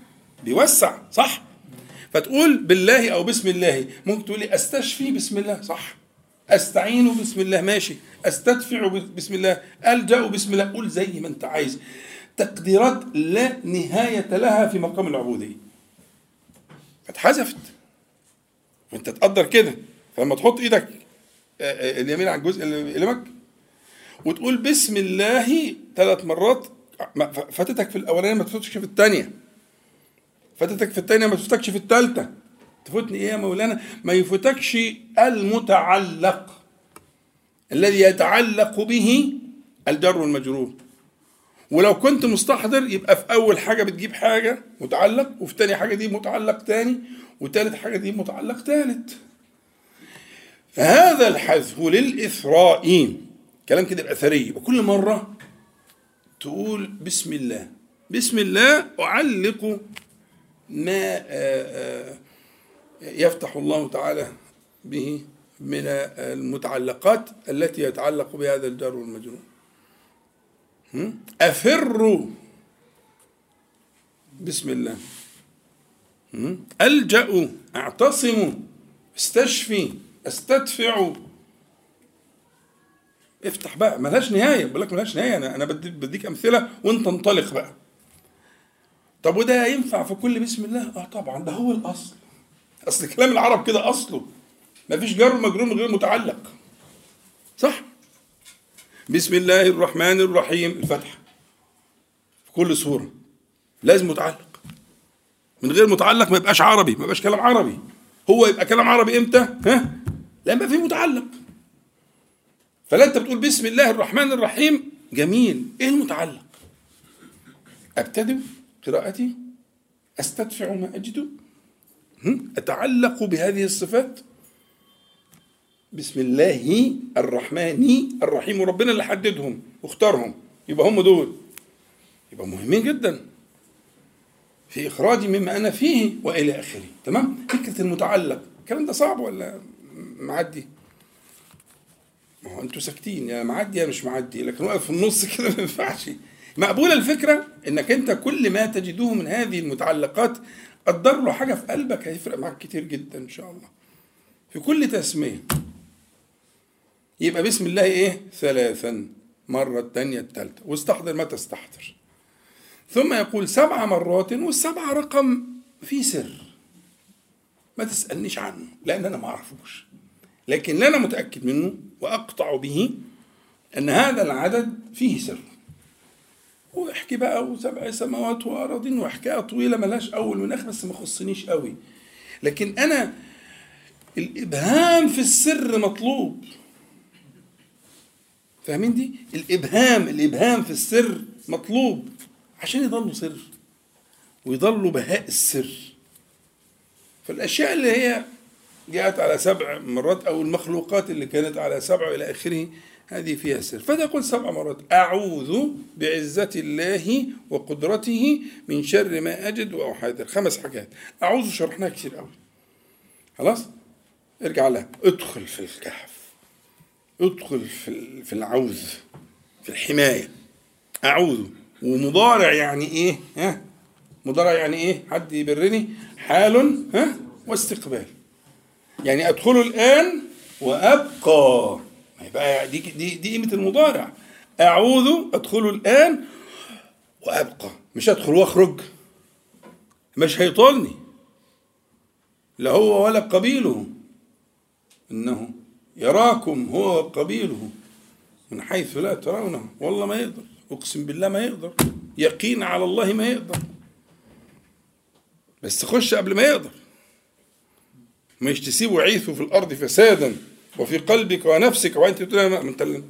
بيوسع، صح؟ فتقول بالله أو بسم الله، ممكن تقولي أستشفي بسم الله، صح، أستعين بسم الله، ماشي، أستدفع بسم الله، ألجأ بسم الله، قول زي ما أنت عايز. تقديرات لا نهاية لها في مقام العبودية، فاتحذفت، وأنت تقدر كده. فلما تحط إيدك اليمين على الجزء اللي بقلبك وتقول بسم الله ثلاث مرات، فاتتك في الأولانية ما تفوتكش في الثانية، فاتتك في الثانية ما تفوتكش في الثالثة، تفوتني إيه يا مولانا؟ ما يفوتكش المتعلق الذي يتعلق به الجر والمجرور. ولو كنت مستحضر يبقى في أول حاجة بتجيب حاجة متعلق، وفي تاني حاجة دي متعلق تاني، وتالت حاجة دي متعلق تالت. هذا الحذف للإثراء، كلام كده الأثري، وكل مرة تقول بسم الله بسم الله أعلق ما يفتح الله تعالى به من المتعلقات التي يتعلق بهذا الجار والمجرور. أفر بسم الله. ألجأ، أعتصم، استشفي، أستدفع. افتح بقى، ملهاش نهاية، بقول لك ملهاش نهاية. أنا أنا بديك أمثلة وأنت انطلق بقى. طب وده ينفع في كل بسم الله؟ أه طبعًا، ده هو الأصل. أصل كلام العرب كده أصله. مفيش جار ومجرور من غير متعلق. صح؟ بسم الله الرحمن الرحيم، الفتحة. في كل سورة لازم متعلق. من غير متعلق ما يبقاش عربي، ما يبقاش كلام عربي. هو يبقى كلام عربي إمتى؟ ها؟ لما فيه متعلق. فلا أنت بتقول بسم الله الرحمن الرحيم، جميل، إيه المتعلق؟ أبتدئ قراءتي، أستدفع ما أجد، أتعلق بهذه الصفات. بسم الله الرحمن الرحيم، وربنا اللي حددهم واختارهم، يبقى هم دول، يبقى مهمين جدا في إخراجي مما أنا فيه وإلى آخره. تمام؟ فكرة المتعلق، الكلام ده صعب ولا معدي؟ ما هو أنتوا ساكتين، يا معدي يا مش معدي، لكن واقف في النص كده ما ينفعش. مقبولة الفكرة إنك أنت كل ما تجدوه من هذه المتعلقات قدر له حاجة في قلبك، هيفرق معاك كتير جدا إن شاء الله في كل تسمية. يبقى بسم الله إيه؟ ثلاثا، مرة الثانية الثالثة، واستحضر ما تستحضر. ثم يقول سبع مرات، والسبعة رقم فيه سر ما تسألنيش عنه لأن أنا ما أعرفوش، لكن اللي أنا متأكد منه وأقطع به أن هذا العدد فيه سر. واحكي بقى، وسبع سماوات وأراضين، وحكاية طويلة ملهاش أول من آخر، بس ما خصنيش قوي. لكن أنا الإبهام في السر مطلوب. فاهمين دي؟ الإبهام الإبهام في السر مطلوب عشان يضلوا سر ويضلوا بهاء السر. فالأشياء اللي هي جاءت على سبع مرات أو المخلوقات اللي كانت على سبع إلى آخره، هذه فيها سر. فتقول سبع مرات: أعوذ بعزة الله وقدرته من شر ما أجد وأحاذر. خمس حاجات. أعوذ شرحناها كتير قوي. خلاص؟ ارجع لها. ادخل في الكهف، ادخل في في العوذ، في الحماية. أعوذ ومضارع يعني إيه؟ ها؟ مضارع يعني إيه؟ حد يبرني. حال، ها؟ واستقبال. يعني أدخله الآن وأبقى. يبقى دي دي دي قيمة المضارع. أعوذ أدخله الآن وأبقى، مش أدخل وأخرج، مش هيطولني لا هو ولا قبيله، إنه يراكم هو قبيله من حيث لا ترونه. والله ما يقدر، أقسم بالله ما يقدر، يقين على الله ما يقدر، بس خش قبل ما يقدر. مش تسيبه عيثه في الأرض فسادا وفي قلبك ونفسك وأنت تتلم.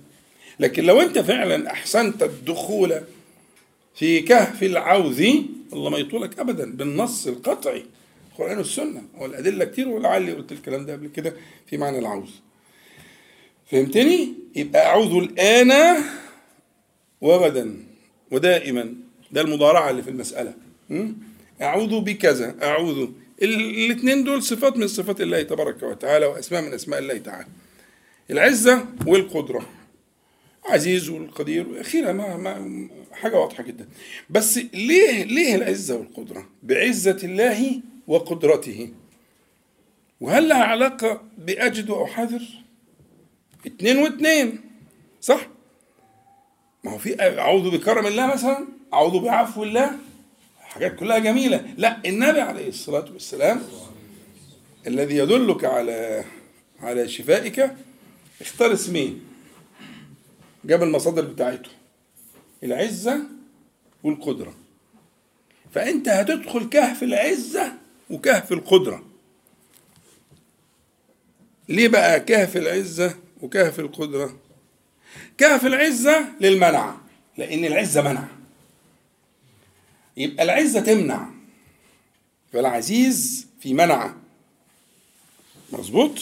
لكن لو أنت فعلا أحسنت الدخول في كهف العوذ، الله ما يطولك أبدا، بالنص القطعي القرآن والسنة والأدلة كتير، ولعلي قلت الكلام ده قبل كده في معنى العوذ. فهمتني؟ يبقى أعوذ الآن وغدا ودائما، ده المضارعة اللي في المسألة. أعوذ بكذا، أعوذ، الاثنين دول صفات من صفات الله تبارك وتعالى وأسماء من أسماء الله تعالى، العزة والقدرة، عزيز والقدير وأخيرا. ما, ما حاجة واضحة جدا. بس ليه ليه العزة والقدرة؟ بعزة الله وقدرته، وهل لها علاقة بأجد وأحاذر؟ اتنين واتنين، صح؟ ما هو في أعوذ بكرم الله مثلا، أعوذ بعفو الله، حاجات كلها جميلة. لا، النبي عليه الصلاة والسلام الذي يدلك على على شفائك اختار اسمين، جاب المصادر بتاعته، العزة والقدرة. فأنت هتدخل كهف العزة وكهف القدرة. ليه بقى كهف العزة وكهف القدرة؟ كهف العزة للمنع، لأن العزة منع، يبقى العزة تمنع، فالعزيز في منع. مظبوط؟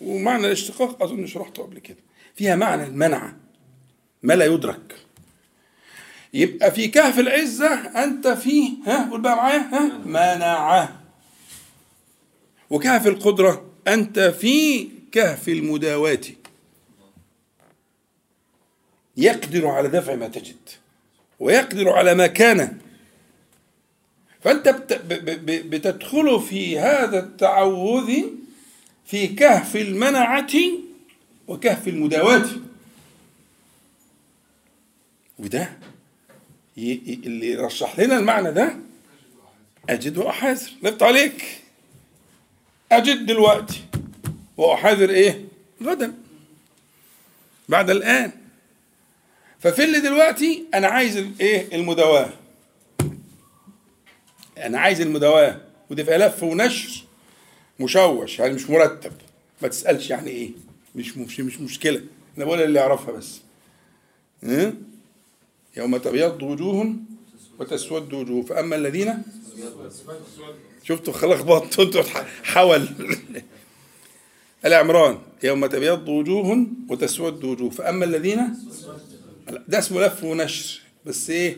ومعنى الاشتقاق أظن شرحته قبل كده، فيها معنى المنع، ما لا يدرك. يبقى في كهف العزة أنت فيه، ها قول بقى معايا، ها، منع. وكهف القدرة أنت في كهف المداواة، يقدر على دفع ما تجد ويقدر على ما كان، فأنت بتدخل في هذا التعوذ في كهف المنعة وكهف المداواة. وده اللي رشح لنا المعنى ده أجد وأحاذر. نبت عليك، أجد دلوقتي وأحاذر إيه غدا بعد الآن. ففي اللي دلوقتي أنا عايز إيه المداواة، أنا عايز المداواة، وده في لف ونشر مشوش يعني مش مرتب، ما تسألش يعني إيه، مش مش مش مشكلة، أنا بقول اللي أعرفها بس. يوم تبيض وجوه وتسود وجوه فأما الذين، شفتوا خلاص بطلتوا أنتوا حول آل عمران، يوم تبيض وجوه وتسود وجوه فأما الذين، ده اسمه لف ونشر بس إيه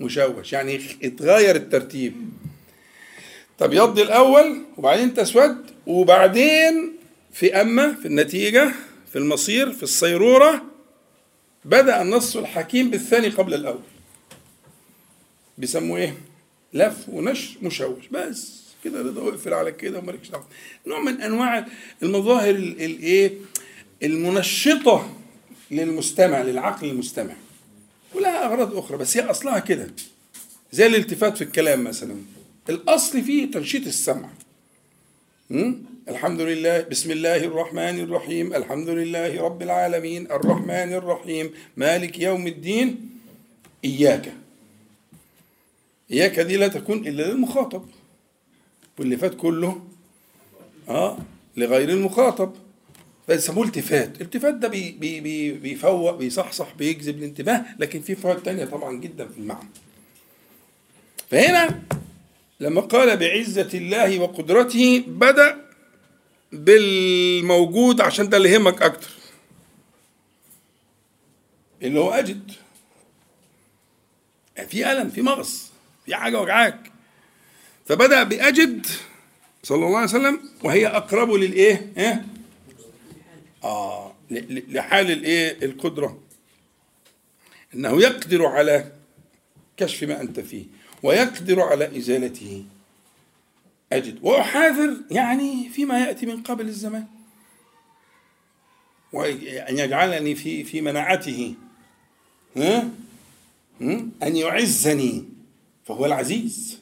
مشوش، يعني اتغير الترتيب. تبيض الأول وبعدين تسود وبعدين في أما في النتيجة في المصير في الصيرورة بدأ النص الحكيم بالثاني قبل الأول. بيسموه إيه؟ لف ونشر مشوش. بس كده رضا اقفل على كده ومالكش دعوة. نوع من أنواع المظاهر الإيه؟ المنشطة للمستمع، للعقل المستمع. ولها أغراض أخرى بس هي أصلها كده. زي الالتفات في الكلام مثلا. الأصل فيه تنشيط السمع. امم الحمد لله، بسم الله الرحمن الرحيم، الحمد لله رب العالمين، الرحمن الرحيم، مالك يوم الدين، إياك. إياك دي لا تكون إلا للمخاطب، واللي فات كله آه لغير المخاطب، فيسموه التفات. التفات ده بي بي بيفوق، بيصحصح، بيجذب الانتباه، لكن في فوائد تانية طبعا جدا في المعنى. فهنا لما قال بعزة الله وقدرته بدأ بالموجود عشان ده اللي يهمك أكتر، اللي هو أجد. في ألم، في مغص، في حاجة وجعاك، فبدأ بأجد صلى الله عليه وسلم، وهي أقرب للإيه؟ إيه؟ آه لحال الإيه؟ القدرة، إنه يقدر على كشف ما أنت فيه ويقدر على إزالته. أجد وأحاذر يعني فيما يأتي من قبل الزمان، وأن يجعلني في في مناعته، أن يعزني، فهو العزيز،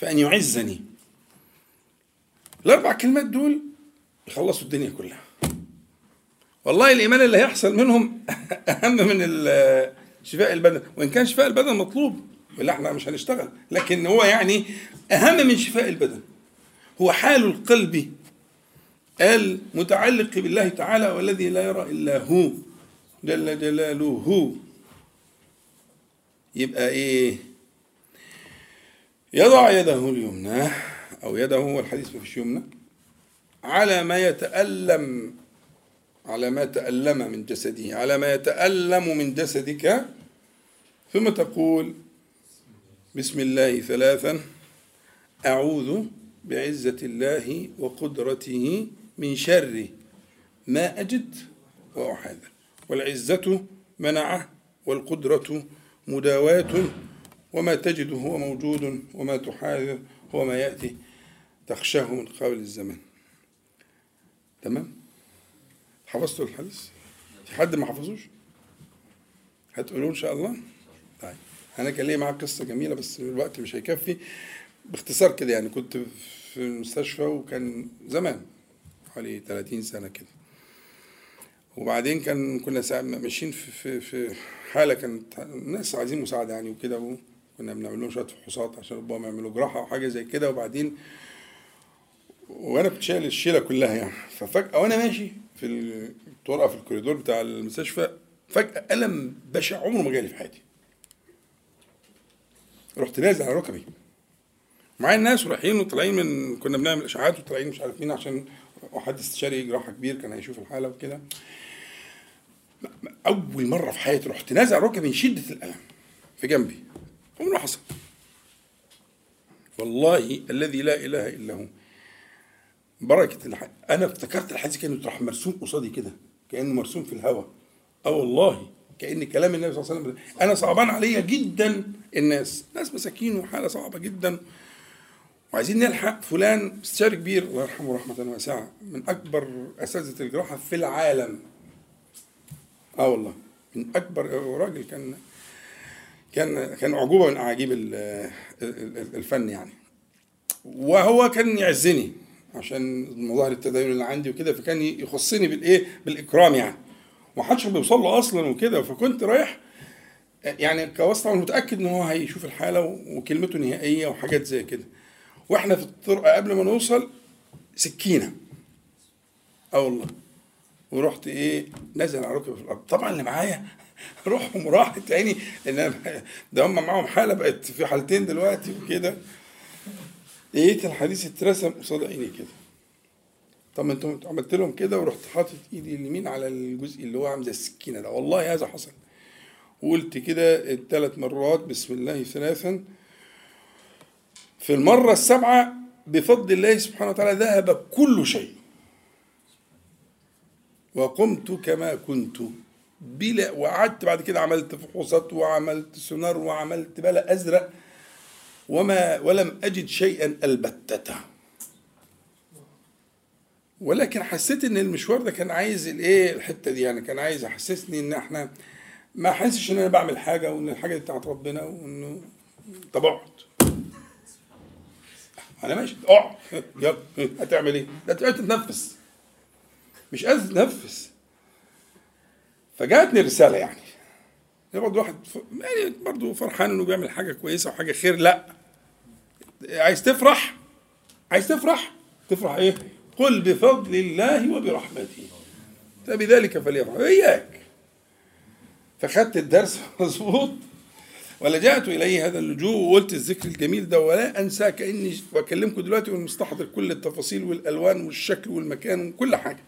فأن يعزني. الأربع كلمات دول يخلصوا الدنيا كلها. والله الإيمان اللي هيحصل منهم أهم من شفاء البدن، وإن كان شفاء البدن مطلوب ولا احنا مش هنشتغل، لكن هو يعني أهم من شفاء البدن، هو حال القلب المتعلق بالله تعالى، والذي لا يرى إلا هو جل جلاله. هو يبقى إيه؟ يضع يده اليمنى أو يده، هو الحديث ما فيش يمنى، على ما يتألم، على ما تألم من جسده، على ما يتألم من جسدك، ثم تقول بسم الله ثلاثا، أعوذ بعزة الله وقدرته من شر ما أجد وأحاذر، والعزة منعة والقدرة مداواة، وما تجد هو موجود، وما تحاذر هو ما يأتي تخشاه من قبل الزمان. تمام؟ حفظتوا الحديث؟ في حد ما حفظوش؟ هتقولوا إن شاء الله؟ طيب أنا كان لي معاه قصة جميلة بس الوقت مش هيكفي. باختصار كده يعني كنت في المستشفى، وكان زمان حوالي ثلاثين سنة كده، وبعدين كان كنا ماشيين في في حالة كانت الناس عايزين مساعدة يعني وكده، وكنا بنعمل لهم شوية فحوصات عشان ربما يعملوا جراحة أو حاجة زي كده. وبعدين وأنا كنت شايل الشيلة كلها يعني، ففجأة وأنا ماشي في الطرقة في الكوريدور بتاع المستشفى فجأة ألم بشع عمره ما جالي في حياتي. رحت نازل على ركبي معايا الناس ورايحين وطالعين، من كنا بنعمل اشعاعات وطالعين مش عارف مين، عشان واحد استشاري جراحه كبير كان هيشوف الحاله وكده. اول مره في حياتي رحت نازل على ركبي من شده الالم في جنبي، عمره حصل. والله الذي لا اله الا هو بركه الحق. انا افتكرت الحديث كانه راح مرسوم قصادي كده، كانه مرسوم في الهواء. اه والله كأن كلام النبي صلى الله عليه وسلم. أنا صعبان عليا جدا الناس ناس مساكين وحالة صعبة جدا وعايزين نلحق فلان استشاري كبير الله يرحمه رحمة واسعة من أكبر أساتذة الجراحة في العالم. آه والله من أكبر راجل كان كان كان أعجوبة من أعاجيب الفن يعني، وهو كان يعزني عشان مظاهر التدين اللي عندي وكده، فكان يخصني بالايه بالاكرام يعني، ومحدش بيوصل له اصلا وكده. فكنت رايح يعني كواسطه متاكد ان هو هيشوف الحاله وكلمته نهائيه وحاجات زي كده. واحنا في الطرقه قبل ما نوصل سكينه اه والله، ورحت ايه نازل على ركبي في الارض. طبعا اللي معايا روحهم راحت عيني لان ده هم معاهم حاله بقت في حالتين دلوقتي وكده. لقيت الحديث اترسم قصاد عيني كده. طب انتم عملت لهم كده، ورحت حاطط ايدي اليمين على الجزء اللي هو عامل زي السكينه ده، والله هذا حصل. وقلت كده الثلاث مرات بسم الله ثلاثا. في المره السابعه بفضل الله سبحانه وتعالى ذهب كل شيء وقمت كما كنت بلا. وقعدت بعد كده عملت فحوصات وعملت سونار وعملت بلا ازرق وما ولم أجد شيئا البتته، ولكن حسيت ان المشوار ده كان عايز الايه الحته دي يعني، كان عايز يحسسني ان احنا ما حاسش ان انا بعمل حاجه وان الحاجه دي بتاعت ربنا وانه طب اقعد انا ماشي اقعد يلا هتعمل ايه؟ ده انت تتنفس مش قادر تتنفس. فجاتني رساله يعني يقعد واحد يعني برضه فرحان انه بيعمل حاجه كويسه وحاجه خير. لا عايز تفرح، عايز تفرح تفرح ايه؟ قل بفضل الله وبرحمته فبذلك فليفرح اياك. فخدت الدرس مظبوط ولجأت اليه هذا اللجوء وقلت الذكر الجميل ده ولا انساه كاني بكلمكم دلوقتي والمستحضر كل التفاصيل والالوان والشكل والمكان وكل حاجه.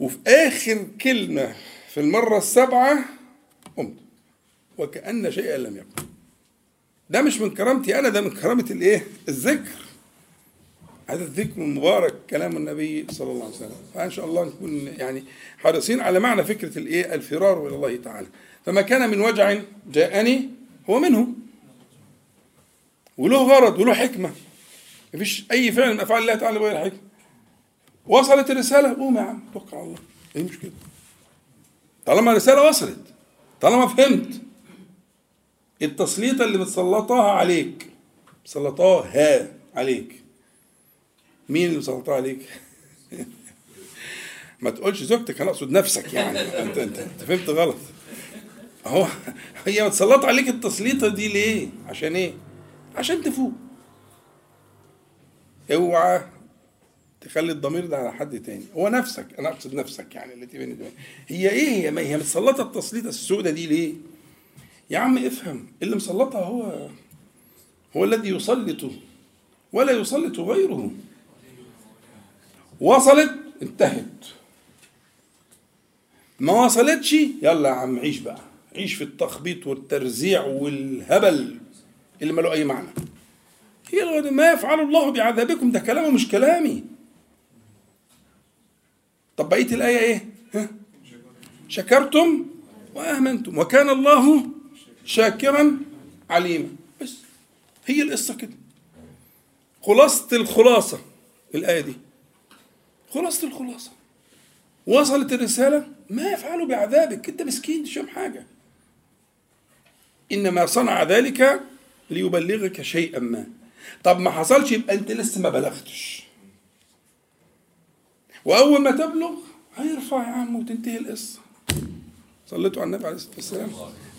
وفي اخر كلمه في المره السابعه قمت وكأن شيئا لم يكن. ده مش من كرامتي انا، ده من كرامه الايه الذكر، هذا الذكر المبارك كلام النبي صلى الله عليه وسلم. فان شاء الله نكون يعني حريصين على معنى فكره الايه الفرار الى الله تعالى. فما كان من وجع جاءني هو منه، وله غرض وله حكمه، مفيش اي فعل من افعال الله تعالى بغير حكمه. وصلت الرساله قوم يا عم توكل على الله، ايه المشكله طالما الرساله وصلت، طالما فهمت التسليطه اللي متسلطاها عليك مسلطاها عليك. مين اللي مسلطاها عليك؟ ما تقولش زوجتك، انا اقصد نفسك يعني. انت انت فهمت غلط اهو. هي متسلطه عليك التسليطه دي ليه؟ عشان ايه؟ عشان تفوق. اوعى تخلي الضمير ده على حد تاني، هو نفسك، انا اقصد نفسك يعني التي بيني وبينك. هي ايه هي هي متسلطه التسليطه السوداء دي ليه؟ يا عم افهم اللي مسلطها هو هو الذي يسلطه ولا يسلط غيره. وصلت انتهت، ما وصلتش يلا يا عم عيش بقى، عيش في التخبيط والترزيع والهبل اللي ما له اي معنى. هي ما يفعل الله بعذابكم ده كلامه مش كلامي. طب بقية الآية إيه؟ ها؟ شكرتم وآمنتم وكان الله شاكرا عليما. بس هي القصة كده، خلاصة الخلاصة الآية دي، خلاصة الخلاصة. وصلت الرسالة ما يفعلوا بعذابك أنت مسكين مش فاهم حاجة، إنما صنع ذلك ليبلغك شيئا ما. طب ما حصلش يبقى أنت لسه ما بلغتش، وأول ما تبلغ هيرفع يا عم وتنتهي القصة. صليتوا على النبي عليه الصلاة والسلام.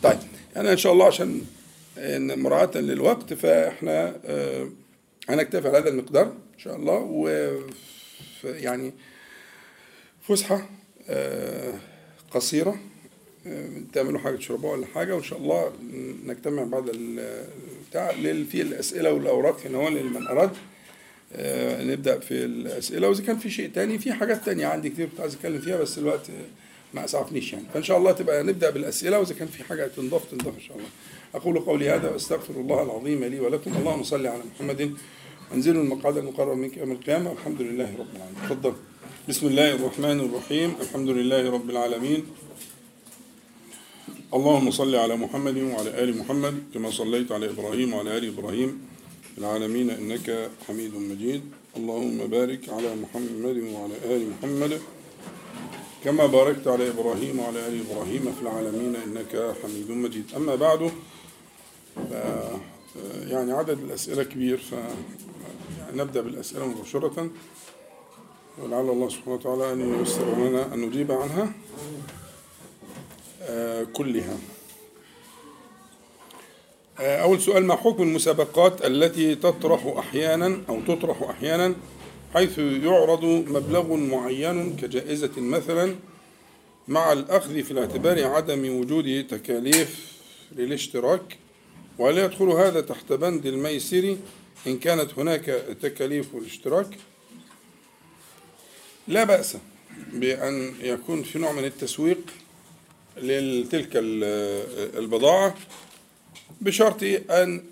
طيب أنا إن شاء الله عشان مراعاة للوقت فإحنا هنكتفي على هذا المقدار إن شاء الله، ويعني فسحة قصيرة تعملوا حاجة تشربوها ولا حاجة، وإن شاء الله نجتمع بعد البتاع في الأسئلة والأوراق هنا هو لمن أراد. آه نبدأ في الأسئلة، وإذا كان في شيء تاني في حاجات تانية عندي كتير كنت عايز أتكلم فيها بس الوقت ما أسعفنيش يعني، فإن شاء الله تبقى نبدأ بالأسئلة وإذا كان في حاجة تنضاف تنضاف إن شاء الله. أقول قولي هذا وأستغفر الله العظيم لي ولكم. اللهم صل على محمد وانزلوا المقعد المقرب منك يوم القيامة. الحمد لله رب العالمين. اتفضل. بسم الله الرحمن الرحيم. الحمد لله رب العالمين اللهم صل على محمد وعلى آل محمد كما صليت على إبراهيم وعلى آل إبراهيم في العالمين إنك حميد مجيد. اللهم بارك على محمد وعلى آل محمد كما باركت على إبراهيم وعلى آل إبراهيم في العالمين إنك حميد مجيد. أما بعد، يعني عدد الأسئلة كبير، فنبدأ بالأسئلة مباشرة، ولعل الله سبحانه وتعالى أن ييسر لنا أن نجيب عنها كلها. أول سؤال: ما حكم المسابقات التي تطرح أحيانا أو تطرح أحيانا حيث يعرض مبلغ معين كجائزة مثلا مع الأخذ في الاعتبار عدم وجود تكاليف للاشتراك، وهل يدخل هذا تحت بند الميسر إن كانت هناك تكاليف الاشتراك؟ لا بأس بأن يكون في نوع من التسويق لتلك البضاعة، بشرط أن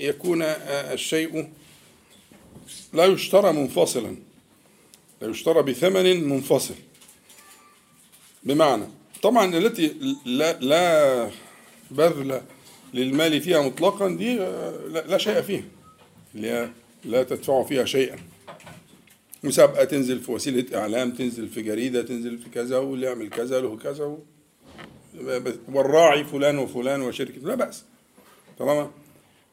يكون الشيء لا يشترى منفصلا، لا يشترى بثمن منفصل. بمعنى طبعا التي لا, لا بذل للمال فيها مطلقا، دي لا شيء فيها، لا, لا تدفع فيها شيئا. مسابقة تنزل في وسيلة إعلام، تنزل في جريدة، تنزل في كذا، واللي يعمل كذا له كذا، والراعي فلان وفلان وشركة، لا بأس طالما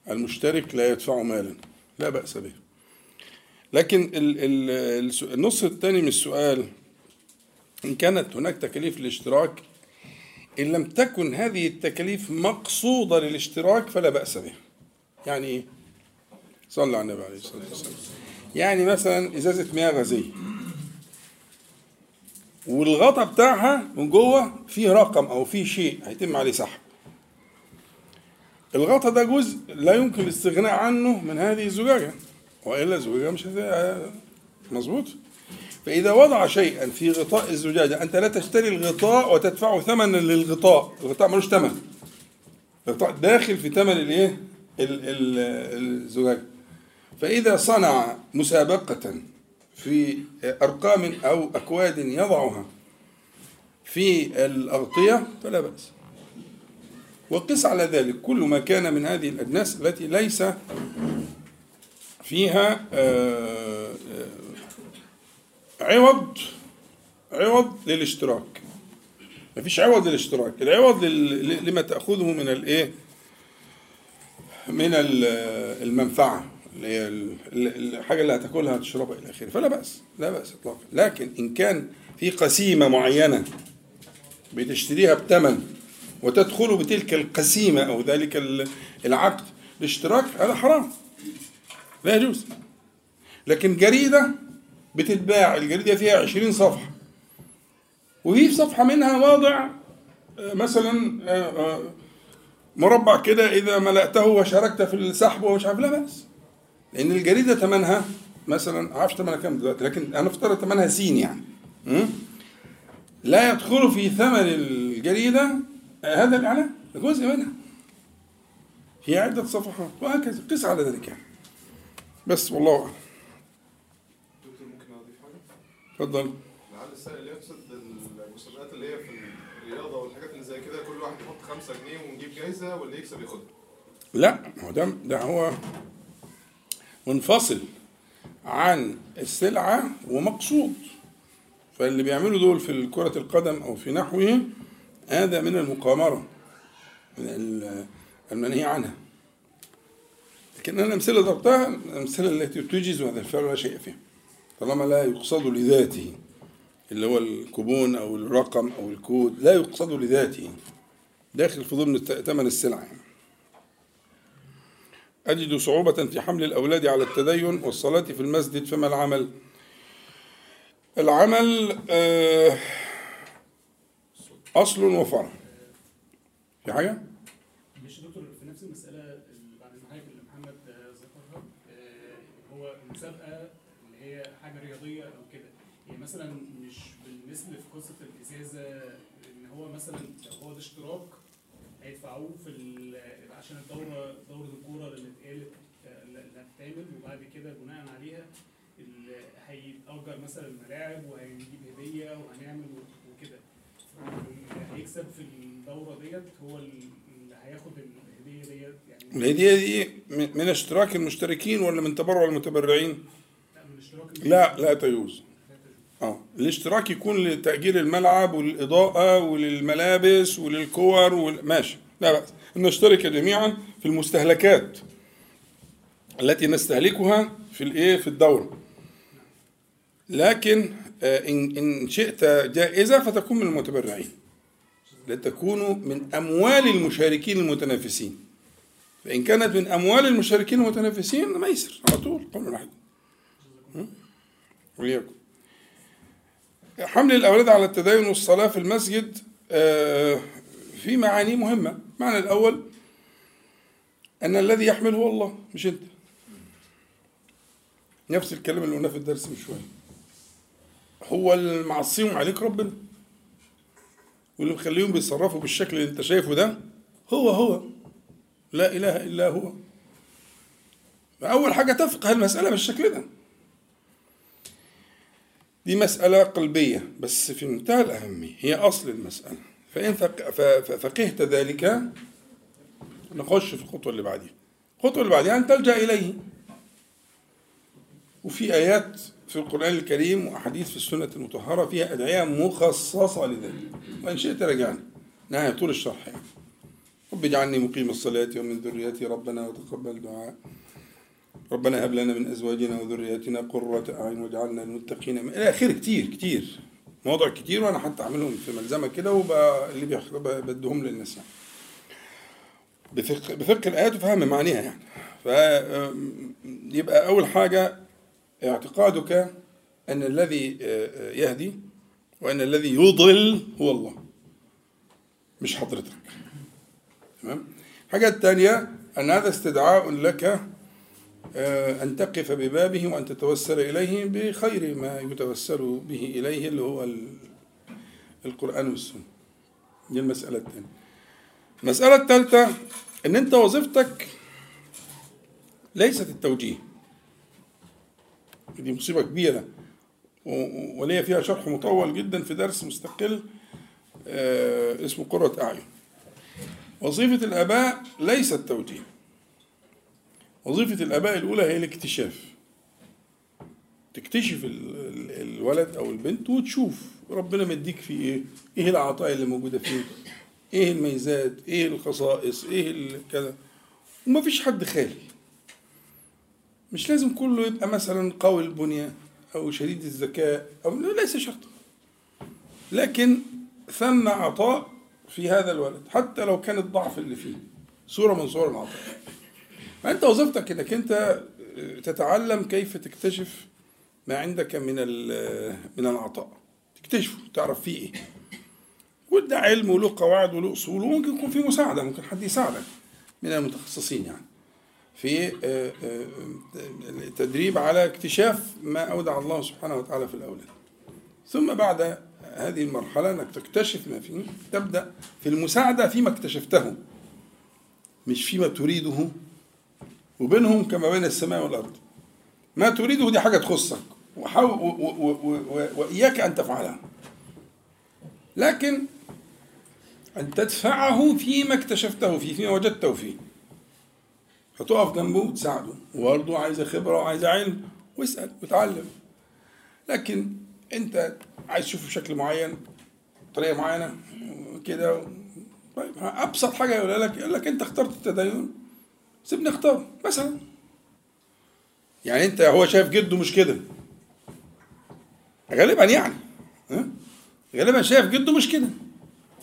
المشترك لا يدفع مالا، لا بأس به. لكن النص الثاني من السؤال: إن كانت هناك تكاليف للاشتراك، إن لم تكن هذه التكاليف مقصودة للاشتراك فلا بأس بها. يعني إيه؟ صلى على النبي عليه الصلاة والسلام. يعني مثلا إزازة مياه غازية والغطاء بتاعها من جوه فيه رقم أو فيه شيء هيتم عليه سحب، الغطاء ده جزء لا يمكن الاستغناء عنه من هذه الزجاجة، وإلا الزجاجة مش مظبوط. فإذا وضع شيئا في غطاء الزجاجة، أنت لا تشتري الغطاء وتدفع ثمنا للغطاء، الغطاء ملوش ثمن، الغطاء داخل في ثمن الإيه؟ الزجاجة. فإذا صنع مسابقة في أرقام أو أكواد يضعها في الأغطية فلا بأس. وقس على ذلك كل ما كان من هذه الأجناس التي ليس فيها عوض عوض للاشتراك. ما فيش عوض للاشتراك، العوض لما تأخذه من الايه؟ من المنفعة، الحاجة اللي هتاكلها هتشربها إلى آخره، فلا بأس، لا بأس إطلاقا. لكن إن كان في قسيمة معينة بتشتريها بثمن وتدخل بتلك القسيمة أو ذلك العقد الاشتراك، هذا حرام لا يجوز. لكن جريدة بتتباع، الجريدة فيها عشرين صفحة، وفي صفحة منها واضع مثلا مربع كده إذا ملأته وشاركت في السحب ومش عارف، لا بأس، لأن الجريدة ثمنها مثلا عارفش ثمنها كام دلوقتي، لكن أنا افترض ثمنها سين، يعني لا يدخل في ثمن الجريدة هذا الإعلان، جزء منها هي عدة صفحات، وهكذا قس على ذلك يعني. بس والله أعلم. دكتور ممكن أضيف حاجة؟ اتفضل. لعل السائل يقصد المسابقات اللي هي في الرياضة والحاجات اللي زي كده، كل واحد يحط خمسة جنيه ونجيب جايزة واللي يكسب ياخدها. لا، هو ده ده هو منفصل عن السلعة ومقصود. فاللي بيعملوا دول في كرة القدم أو في نحوه هذا من المقامرة، من المنهي عنها. لكن أنا الأمثلة ضربتها الأمثلة التي تجيز هذا الفعل لا شيء فيها، طالما لا يقصد لذاته، اللي هو الكوبون أو الرقم أو الكود لا يقصد لذاته، داخل في ضمن ثمن السلعة. أجد صعوبة في حمل الأولاد على التدين والصلاة في المسجد، فما العمل؟ العمل آه أصل وفرع. في حاجة؟ مش دكتور، في نفس المسألة بعد المحايك اللي محمد ذكرها، هو المسابقة اللي هي حاجة رياضية أو كده، هي مثلا مش بالنسبة في قصة الإزازة إن هو مثلا هو ده اشتراك هيدفعوه في عشان الدورة دورة الكورة اللي اتقالت اللي هتتعمل، وبعد كده بناء عليها هيتأجر مثلا الملاعب وهنجيب هدية وهنعمل وكده. يكسب في الدوره ديت هو اللي هياخد الهديه ديت. يعني الهديه دي من اشتراك المشتركين ولا من تبرع المتبرعين؟ لا من اشتراك. لا لا تجوز. اه الاشتراك يكون لتأجير الملعب وللإضاءة وللملابس وللكور وال... ماشي لا بأس أن نشترك جميعا في المستهلكات التي نستهلكها في الايه في الدورة. لكن إن إن شئت جائزة فتكون من المتبرعين، لتكون من أموال المشاركين المتنافسين. فإن كانت من أموال المشاركين المتنافسين ما يسر على طول قول واحد وليكم. حمل الأولاد على التدين والصلاة في المسجد في معاني مهمة. معنى الأول أن الذي يحمل هو الله مش أنت. نفس الكلام اللي قلناه في الدرس من شوية. هو اللي معصيهم عليك ربنا، واللي مخليهم بيتصرفوا بالشكل اللي أنت شايفه ده هو هو لا إله إلا هو. فأول حاجة تفقه المسألة بالشكل ده. دي مسألة قلبية بس في منتهى الأهمية، هي أصل المسألة. فإن فقهت ذلك نخش في الخطوة اللي بعديها. الخطوة اللي بعديها أن تلجأ إليه. وفي آيات في القرآن الكريم وأحاديث في السنة المطهرة فيها أدعية مخصصة لذلك، وإن شئت رجعنا. نهاية طول الشرح يعني. رب اجعلني مقيم الصلاة ومن ذريتي ربنا وتقبل دعاء. ربنا هب لنا من أزواجنا وذرياتنا قرة أعين واجعلنا للمتقين إلى آخره. كتير كتير مواضع كتير، وأنا حتى أعملهم في ملزمة كده وبقى اللي بيخربها بدهم للناس يعني. بفق بفق الآيات وفهم معانيها يعني. فيبقى أول حاجة اعتقادك أن الذي يهدي وأن الذي يضل هو الله مش حضرتك. تمام. الحاجة الثانية أن هذا استدعاء لك أن تقف ببابه وأن تتوسل إليه بخير ما يتوسل به إليه اللي هو القرآن والسنة. دي المسألة الثانية. المسألة الثالثة أن أنت وظيفتك ليست التوجيه. دي مصيبة كبيرة وليا فيها شرح مطول جدا في درس مستقل اسمه قرة أعين. وظيفة الآباء ليست توجيه. وظيفة الآباء الأولى هي الاكتشاف. تكتشف الولد أو البنت وتشوف ربنا مديك فيه إيه، إيه العطايا اللي موجودة فيه، إيه الميزات، إيه الخصائص، إيه كذا. ومفيش حد خالي. مش لازم كله يبقى مثلا قوي البنية أو شديد الذكاء أو ليس شرط. لكن ثم عطاء في هذا الولد حتى لو كان الضعف اللي فيه صورة من صور العطاء. فأنت وظيفتك أنك أنت تتعلم كيف تكتشف ما عندك من من العطاء، تكتشفه تعرف فيه إيه. وده علم وله قواعد وله أصول، وممكن يكون فيه مساعدة، ممكن حد يساعدك من المتخصصين يعني في التدريب على اكتشاف ما أودع الله سبحانه وتعالى في الأولاد. ثم بعد هذه المرحلة أنك تكتشف ما فيه، تبدأ في المساعدة فيما اكتشفته مش فيما تريده، وبينهم كما بين السماء والأرض. ما تريده دي حاجة تخصك وإياك أن تفعلها، لكن أن تدفعه فيما اكتشفته فيه، فيما وجدته فيه. فتقف جنبه وتساعده، وبرضه عايزة خبرة وعايزة علم، واسأل وتعلم. لكن أنت عايز تشوفه بشكل معين، طريقة معينة كده. طيب أبسط حاجة يقول لك يقول لك أنت اخترت التدين، سيبني اختار مثلا. يعني انت هو شايف جده مش كده غالبا يعني، ها غالبا شايف جده مش كده.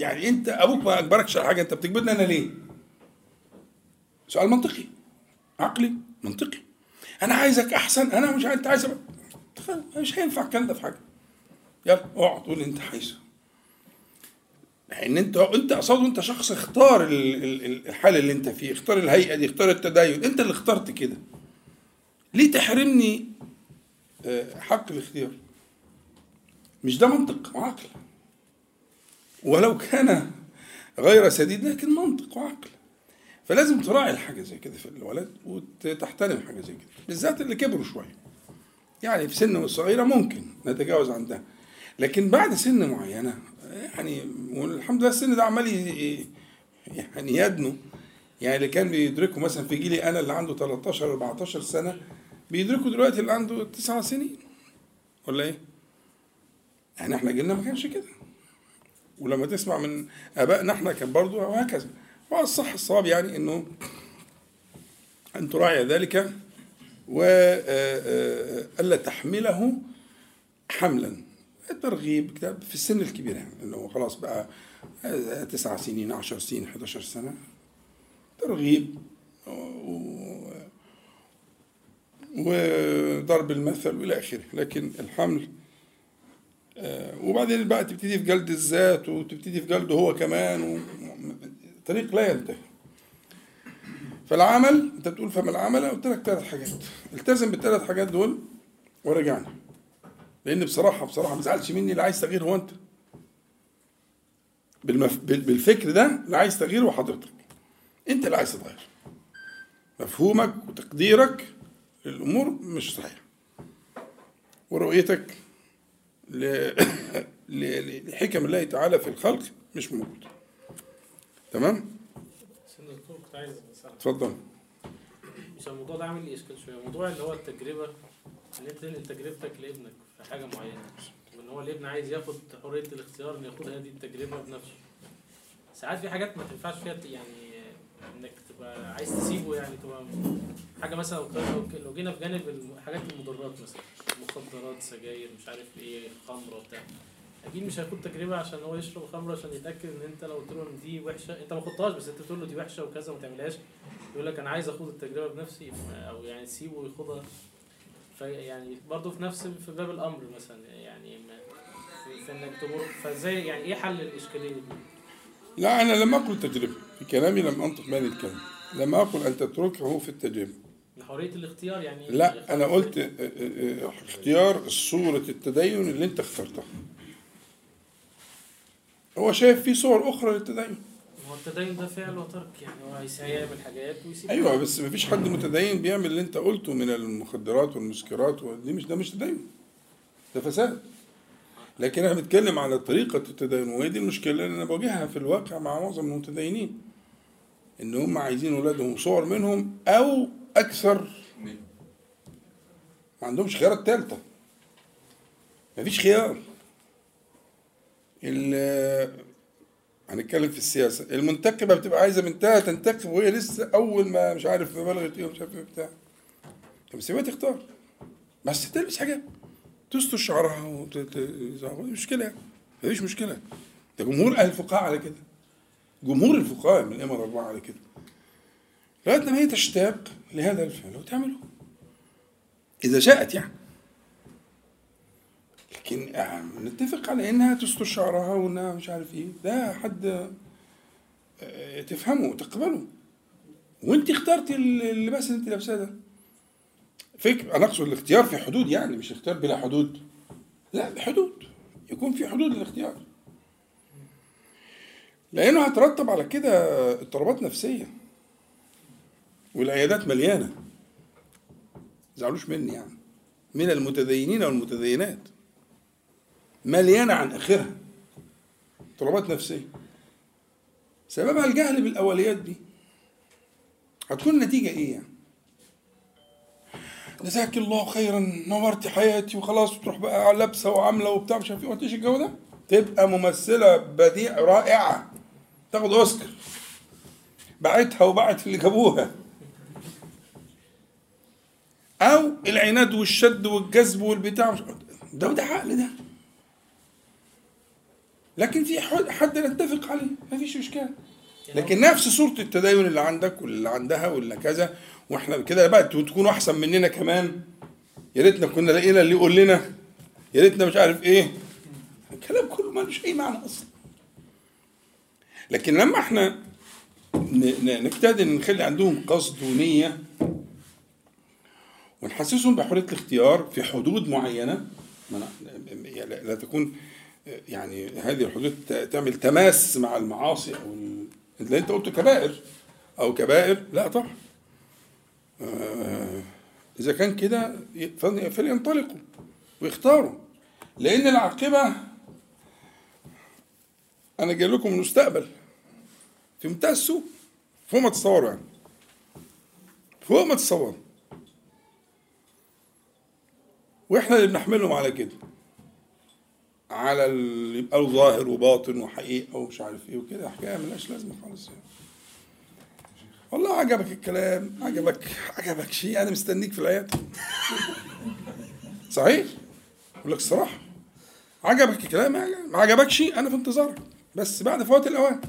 يعني انت ابوك ما اجبركش على حاجه، انت بتجبرني انا ليه؟ سؤال منطقي عقلي منطقي. انا عايزك احسن، انا مش انت عايز. مش هينفع الكلام ده في حاجه. يلا اقعد قول انت عايزه، لأن أنت أنت قصاد أنت شخص اختار الحالة اللي أنت فيه، اختار الهيئة دي، اختار التدين، أنت اللي اخترت كده. ليه تحرمني حق الاختيار؟ مش ده منطق وعقل، ولو كان غير سديد لكن منطق وعقل. فلازم تراعي الحاجة زي كده في الولد، وتحترم حاجة زي كده، بالذات اللي كبروا شوية. يعني في سن صغيرة ممكن نتجاوز عندها، لكن بعد سن معينه يعني، والحمد لله السن ده عمال يعني يدنو، يعني اللي كان بيدركه مثلا في جيلي انا اللي عنده تلتاشر اربعتاشر سنه بيدركوا دلوقتي اللي عنده تسع سنين ولا ايه؟ يعني احنا جيلنا ما كانش كده، ولما تسمع من ابائنا احنا كان برضه وهكذا. والصح الصواب يعني انه ان تراعي ذلك والا تحمله حملا الترغيب في السن الكبير، يعني انه خلاص بقى تسع سنين عشر سنين حداشر سنه ترغيب وضرب المثل والى اخره. لكن الحمل وبعدين بقى تبتدي في جلد الذات وتبتدي في جلده هو كمان، طريق لا ينتهي. فالعمل انت بتقول فما العمل، قلت لك ثلاث حاجات، التزم بالثلاث حاجات دول ورجعنا. لان بصراحه بصراحه ما تزعلش مني، اللي عايز تغيير هو انت بالمف... بالفكر ده اللي عايز تغيير، وحضرتك انت اللي عايز تتغير، مفهومك وتقديرك للامور مش صحيح، ورؤيتك ل... لحكم الله تعالى في الخلق مش موجود. تمام؟ سيدنا الدكتور كنت عايز اسالك. اتفضل. مش الموضوع ده عامل لي اشكال شويه، موضوع اللي هو التجربه، اللي انت تنقل تجربتك لابنك في حاجه معينه، وان هو الابن عايز ياخد حريه الاختيار انه ياخدها دي التجربه بنفسه. ساعات في حاجات ما تنفعش فيها يعني انك تبقى عايز تسيبه، يعني تبقى حاجه مثلا لو جينا في جانب حاجات المضرات مثلا، مخدرات، سجاير، مش عارف ايه، خمره بتاع، اكيد مش هيكون تجربه عشان هو يشرب خمره عشان يتاكد ان انت لو قلت له ان دي وحشه انت ما خدتهاش، بس انت بتقول له دي وحشه وكذا وما تعملهاش، يقول لك انا عايز اخد التجربه بنفسي، او يعني سيبه وياخدها. فيعني برضه في نفس في باب الامر مثلا، يعني في انك تمر، فازاي يعني ايه حل الاشكاليه دي؟ لا، انا لما اقول تجربه في كلامي لما انطق مالي الكلام، لما اقول ان تتركه في التجربه حريه الاختيار يعني، لا انا قلت اختيار صوره التدين اللي انت اخترتها، هو شايف في صور اخرى للتدين. هو التدين ده فعل وترك، يعني هو عايز يعمل حاجات ويسيب. ايوه، بس مفيش حد متدين بيعمل اللي انت قلته من المخدرات والمسكرات، ودي مش ده مش تدين، ده فساد. لكن احنا بنتكلم على طريقه التدين، وهي دي المشكله اللي انا بواجهها في الواقع مع معظم المتدينين، ان هم عايزين اولادهم صور منهم او اكثر، ما عندهمش خيارات ثالثه، مفيش خيار. هنتكلم في السياسه، المنتقبه بتبقى عايزه بنتها تنتقب وهي لسه اول ما مش عارف بلغت ايه ومش عارف ايه بتاع، بس هي تختار، بس تلبس حاجه تستر شعرها وتزعق، مشكله مفيش مشكله. ده جمهور اهل الفقهاء على كده، جمهور الفقهاء من الائمه الاربعه على كده، لغايه ما هي تشتاق لهذا الفعل وتعمله اذا شاءت يعني. لكن نتفق على انها تستر شعرها وانها مش عارف ايه، ده حد تفهمه وتقبله، وانت اخترتي اللباس اللي انت لابساه ده. فكر، انا اقصد الاختيار في حدود، يعني مش اختيار بلا حدود، لا بحدود، يكون في حدود للاختيار، لانه هترتب على كده اضطرابات نفسيه، والعيادات مليانه، ما تزعلوش مني يعني، من المتدينين والمتدينات مليانه عن اخرها اضطرابات نفسيه، سببها الجهل بالاوليات دي. هتكون النتيجه ايه يعني؟ جزاك الله خيرا نورتي حياتي وخلاص، وتروح بقى لابسه وعامله وبتاع مش عارف ايه، وانتش الجو ده، تبقى ممثله بديع رائعه تاخد اوسكار، بعتها وبعت اللي جابوها. او العناد والشد والجذب والبتاع، ده وده عقل ده، لكن في حد نتفق عليه مفيش مشكله. لكن نفس صوره التدين اللي عندك واللي عندها واللي كذا، واحنا كده بقى تكونوا احسن مننا كمان، يا ريتنا كنا لقينا اللي يقول لنا، يا ريتنا مش عارف ايه، الكلام كله مالوش اي معنى اصلا. لكن لما احنا نجتهد ان نخلي عندهم قصد ونيه، ونحسسهم بحريه الاختيار في حدود معينه، لا تكون يعني هذه الحدود تعمل تماس مع المعاصي او اللي انت قلته كبائر او كبائر، لا طبعا. آه اذا كان كده فلينطلقوا ويختاروا، لأن العاقبة أنا جاي لكم المستقبل في منتهى السوء فوق ما تتصوروا، يعني فوق ما تتصوروا، وإحنا اللي بنحملهم على كده، على اللي يبقى له ظاهر وباطن وحقيقة ومش عارف إيه وكده، حكاية ملهاش لازمة خالص يعني. والله عجبك الكلام، عجبك عجبك شيء، أنا مستنيك في العيادة. صحيح؟ أقول لك الصراحة، عجبك الكلام، ما عجبك شيء، أنا في انتظارك، بس بعد فوات الأوان.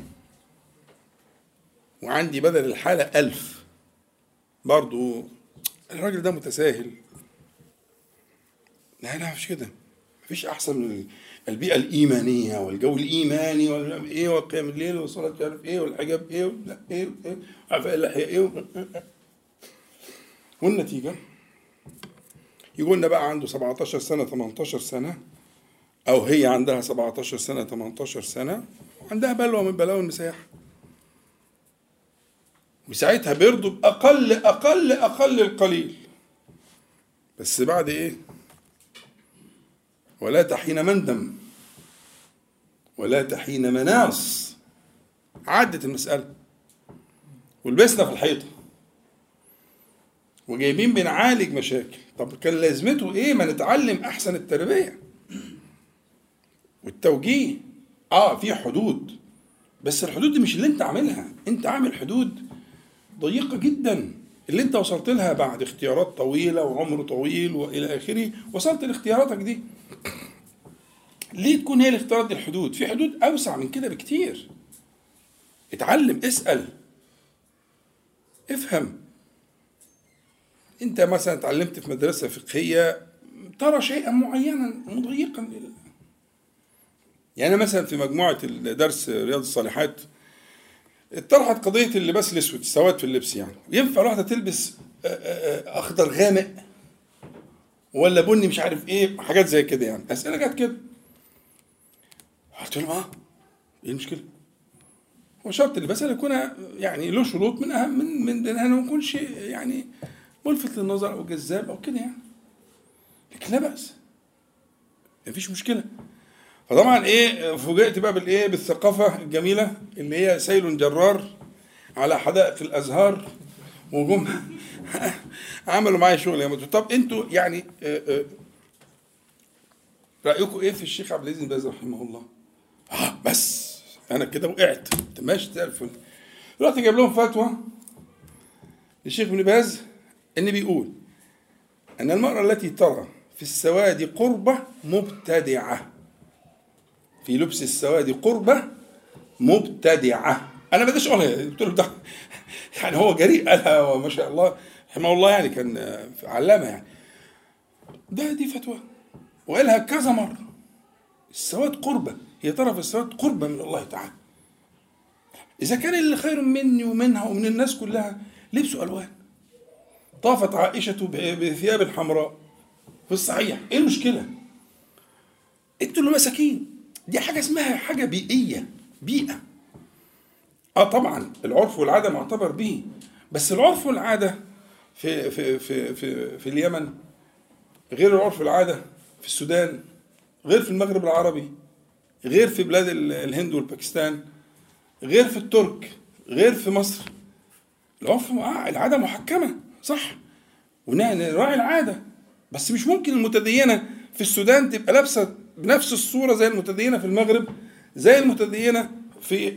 وعندي بدل الحالة ألف. برضو الراجل ده متساهل. لا لا مش كده، مفيش أحسن من البيئة الإيمانية والجو الإيماني والإيه والقيام الليل والصلاة مش عارف إيه والحجاب إيه ولا إيه وإيه وعفاء اللحية إيه و... والنتيجة يقولنا بقى عنده سبعتاشر سنة تمنتاشر سنة، أو هي عندها سبعتاشر سنة تمنتاشر سنة، وعندها بلوى من بلاوي المساح، وساعتها بيرضوا بأقل أقل أقل القليل، بس بعد إيه؟ ولا تحين مندم ولا تحين مناص. عدت المسألة ولبسنا في الحيطة وجايبين بنعالج مشاكل. طب كان لازمته ايه؟ ما نتعلم احسن التربية والتوجيه. اه في حدود، بس الحدود دي مش اللي انت عاملها، انت عامل حدود ضيقة جدا اللي انت وصلت لها بعد اختيارات طويلة وعمر طويل والى اخره. وصلت لاختياراتك دي، ليه تكون هي اللي اختارت الحدود؟ في حدود اوسع من كده بكتير. اتعلم، اسأل، افهم. انت مثلا اتعلمت في مدرسة فقهية ترى شيئا معينا مضيقا لل... يعني مثلا في مجموعة درس رياض الصالحات اتطرحت قضية اللباس الاسود، السواد في اللبس، يعني ينفع واحدة تلبس اخضر غامق ولا بني مش عارف ايه، حاجات زي كده يعني. اسئلة جت كده، قلت لهم اه ايه المشكلة؟ هو شرط اللباس اللي يكون يعني له شروط من اهم من من انها ما يكونش يعني ملفت للنظر او جذاب او كده يعني، لكن لا بأس مفيش مشكلة. فطبعا ايه، فوجئت بقى بالايه، بالثقافة الجميلة اللي هي سيل جرار على حدائق الازهار وجم عملوا معايا شغل يا مدرسة. طب انتوا يعني رأيكم ايه في الشيخ عبد العزيز بن باز رحمه الله؟ اه بس انا كده وقعت، ماشي زي الفل. رحت جايب لهم فتوى للشيخ بن باز ان بيقول ان المرأة التي ترى في السواد قربة مبتدعة، في لبس السواد قربة مبتدعة. انا ما بديش اقولها، قلت له ده يعني هو جريء قالها وما شاء الله رحمه الله، يعني كان علمها يعني، ده دي فتوى وقالها كذا مرة. السواد قربة، هي ترى في السواد قربة من الله تعالى. اذا كان اللي خير مني ومنها ومن الناس كلها لبسوا الوان، طافت عائشة بثياب حمراء في الصحيح، ايه المشكلة؟ انتوا اللي مساكين. دي حاجة اسمها حاجة بيئية، بيئة. اه طبعا العرف والعادة معتبر به، بس العرف والعادة في في في في, في اليمن غير العرف والعادة في السودان، غير في المغرب العربي، غير في بلاد الهند والباكستان، غير في الترك، غير في مصر. العرف والعادة محكمة صح، ونراعي العادة، بس مش ممكن المتدينة في السودان تبقى لابسة بنفس الصورة زي المتدينة في المغرب، زي المتدينة في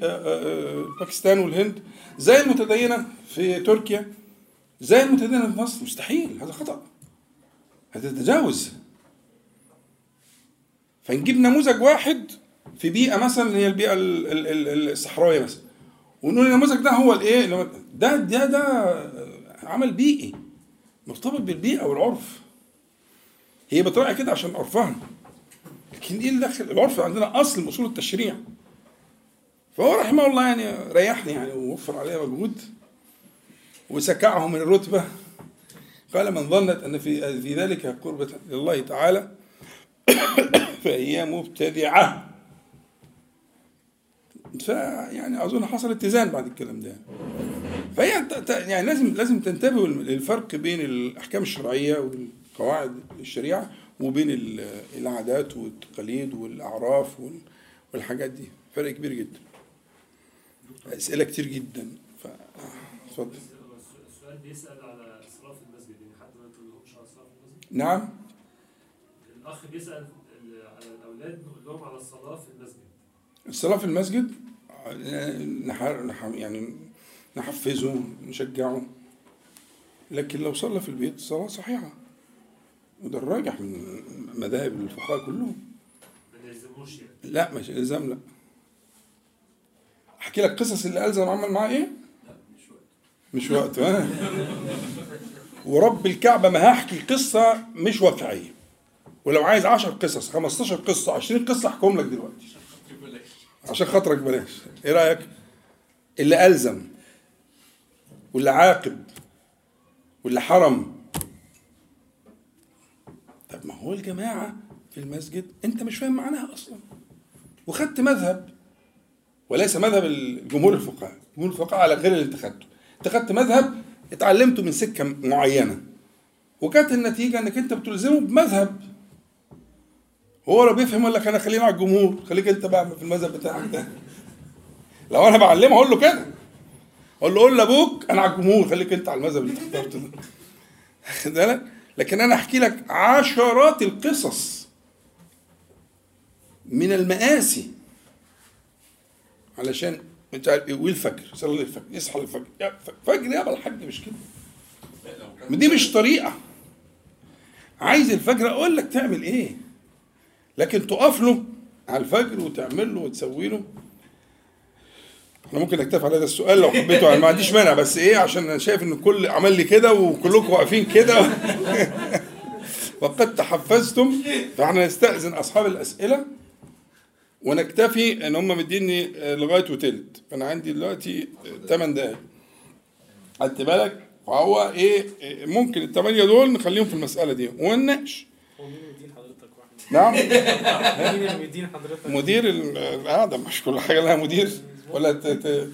باكستان والهند، زي المتدينة في تركيا، زي المتدينة في مصر. مستحيل، هذا خطأ، هذا تجاوز. فنجيب نموذج واحد في بيئة مثلا هي البيئة الصحراوية مثلا، ونقول النموذج ده هو الايه، ده ده ده عمل بيئي مرتبط بالبيئة والعرف. هي بتراعي كده عشان عرفها، لكن ايه اللي داخل العرف؟ عندنا اصل اصول التشريع. فهو رحمه الله يعني ريحني يعني، ووفر عليا مجهود، وسكعه من الرتبة. قال: من ظنت ان في في ذلك قربة لله تعالى فهي مبتدعة. فيعني اظن حصل اتزان بعد الكلام ده. فهي يعني لازم لازم تنتبهوا للفرق بين الاحكام الشرعيه وقواعد الشريعه وبين العادات والتقاليد والأعراف والحاجات دي، فرق كبير جدا. أسئلة كتير جدا، فاتفضل. السؤال بيسأل على إسراف المسجد، يعني حتى ما تقولهمش على إسراف المسجد. نعم. الأخ بيسأل على الأولاد نقول لهم على الصلاة في المسجد. الصلاة في المسجد يعني نحفزه نشجعه، لكن لو صلى في البيت الصلاة صحيحة، وده الراجح من مذاهب الفقهاء كلهم. ما نلزموش يعني؟ لا مش الزام، لا. احكي لك قصص اللي ألزم عمل معاه ايه؟ لا مش وقت. مش وقت ها؟ ورب الكعبة ما هحكي قصة مش واقعية، ولو عايز عشر قصص خمستاشر قصة عشرين قصة احكيهم لك دلوقتي عشان خاطرك بلاش. ايه رأيك؟ اللي ألزم واللي عاقب واللي حرم. طب ما هو الجماعة في المسجد انت مش فاهم معناها اصلا، وخدت مذهب وليس مذهب الجمهور الفقهاء. جمهور الفقهاء على غير اللي انت خدته، انت خدت مذهب اتعلمته من سكة معينة، وكانت النتيجة انك انت بتلزمه بمذهب هو لا بيفهم ولا. انا خلينا على الجمهور، خليك انت بقى في المذهب بتاعك ده. لو انا بعلمه اقول له كده، اقول له قول لابوك انا على الجمهور، خليك انت على المذهب اللي اخترته ده. واخد بالك؟ لكن انا احكي لك عشرات القصص من المآسي علشان انت والفجر صلي الفجر، اصحى للفجر، فجر يا بالحاج مش كده، دي مش طريقه. عايز الفجر اقول لك تعمل ايه، لكن تقف له على الفجر وتعمل له وتسوي له. احنا ممكن نكتفي على هذا السؤال لو حبيتوا، يعني ما عنديش مانع، بس ايه عشان انا شايف ان الكل عمل لي كده وكلكم واقفين كده وقد تحفزتم، فاحنا نستأذن اصحاب الاسئله ونكتفي ان هم مديني لغايه وتلت، فانا عندي دلوقتي ثمان دقائق خدت بالك، فهو ايه ممكن الثمانيه دول نخليهم في المساله دي ونناقش. نعم. مدير حضرتك، مدير القعده، مش كل حاجه لها مدير، ولا ت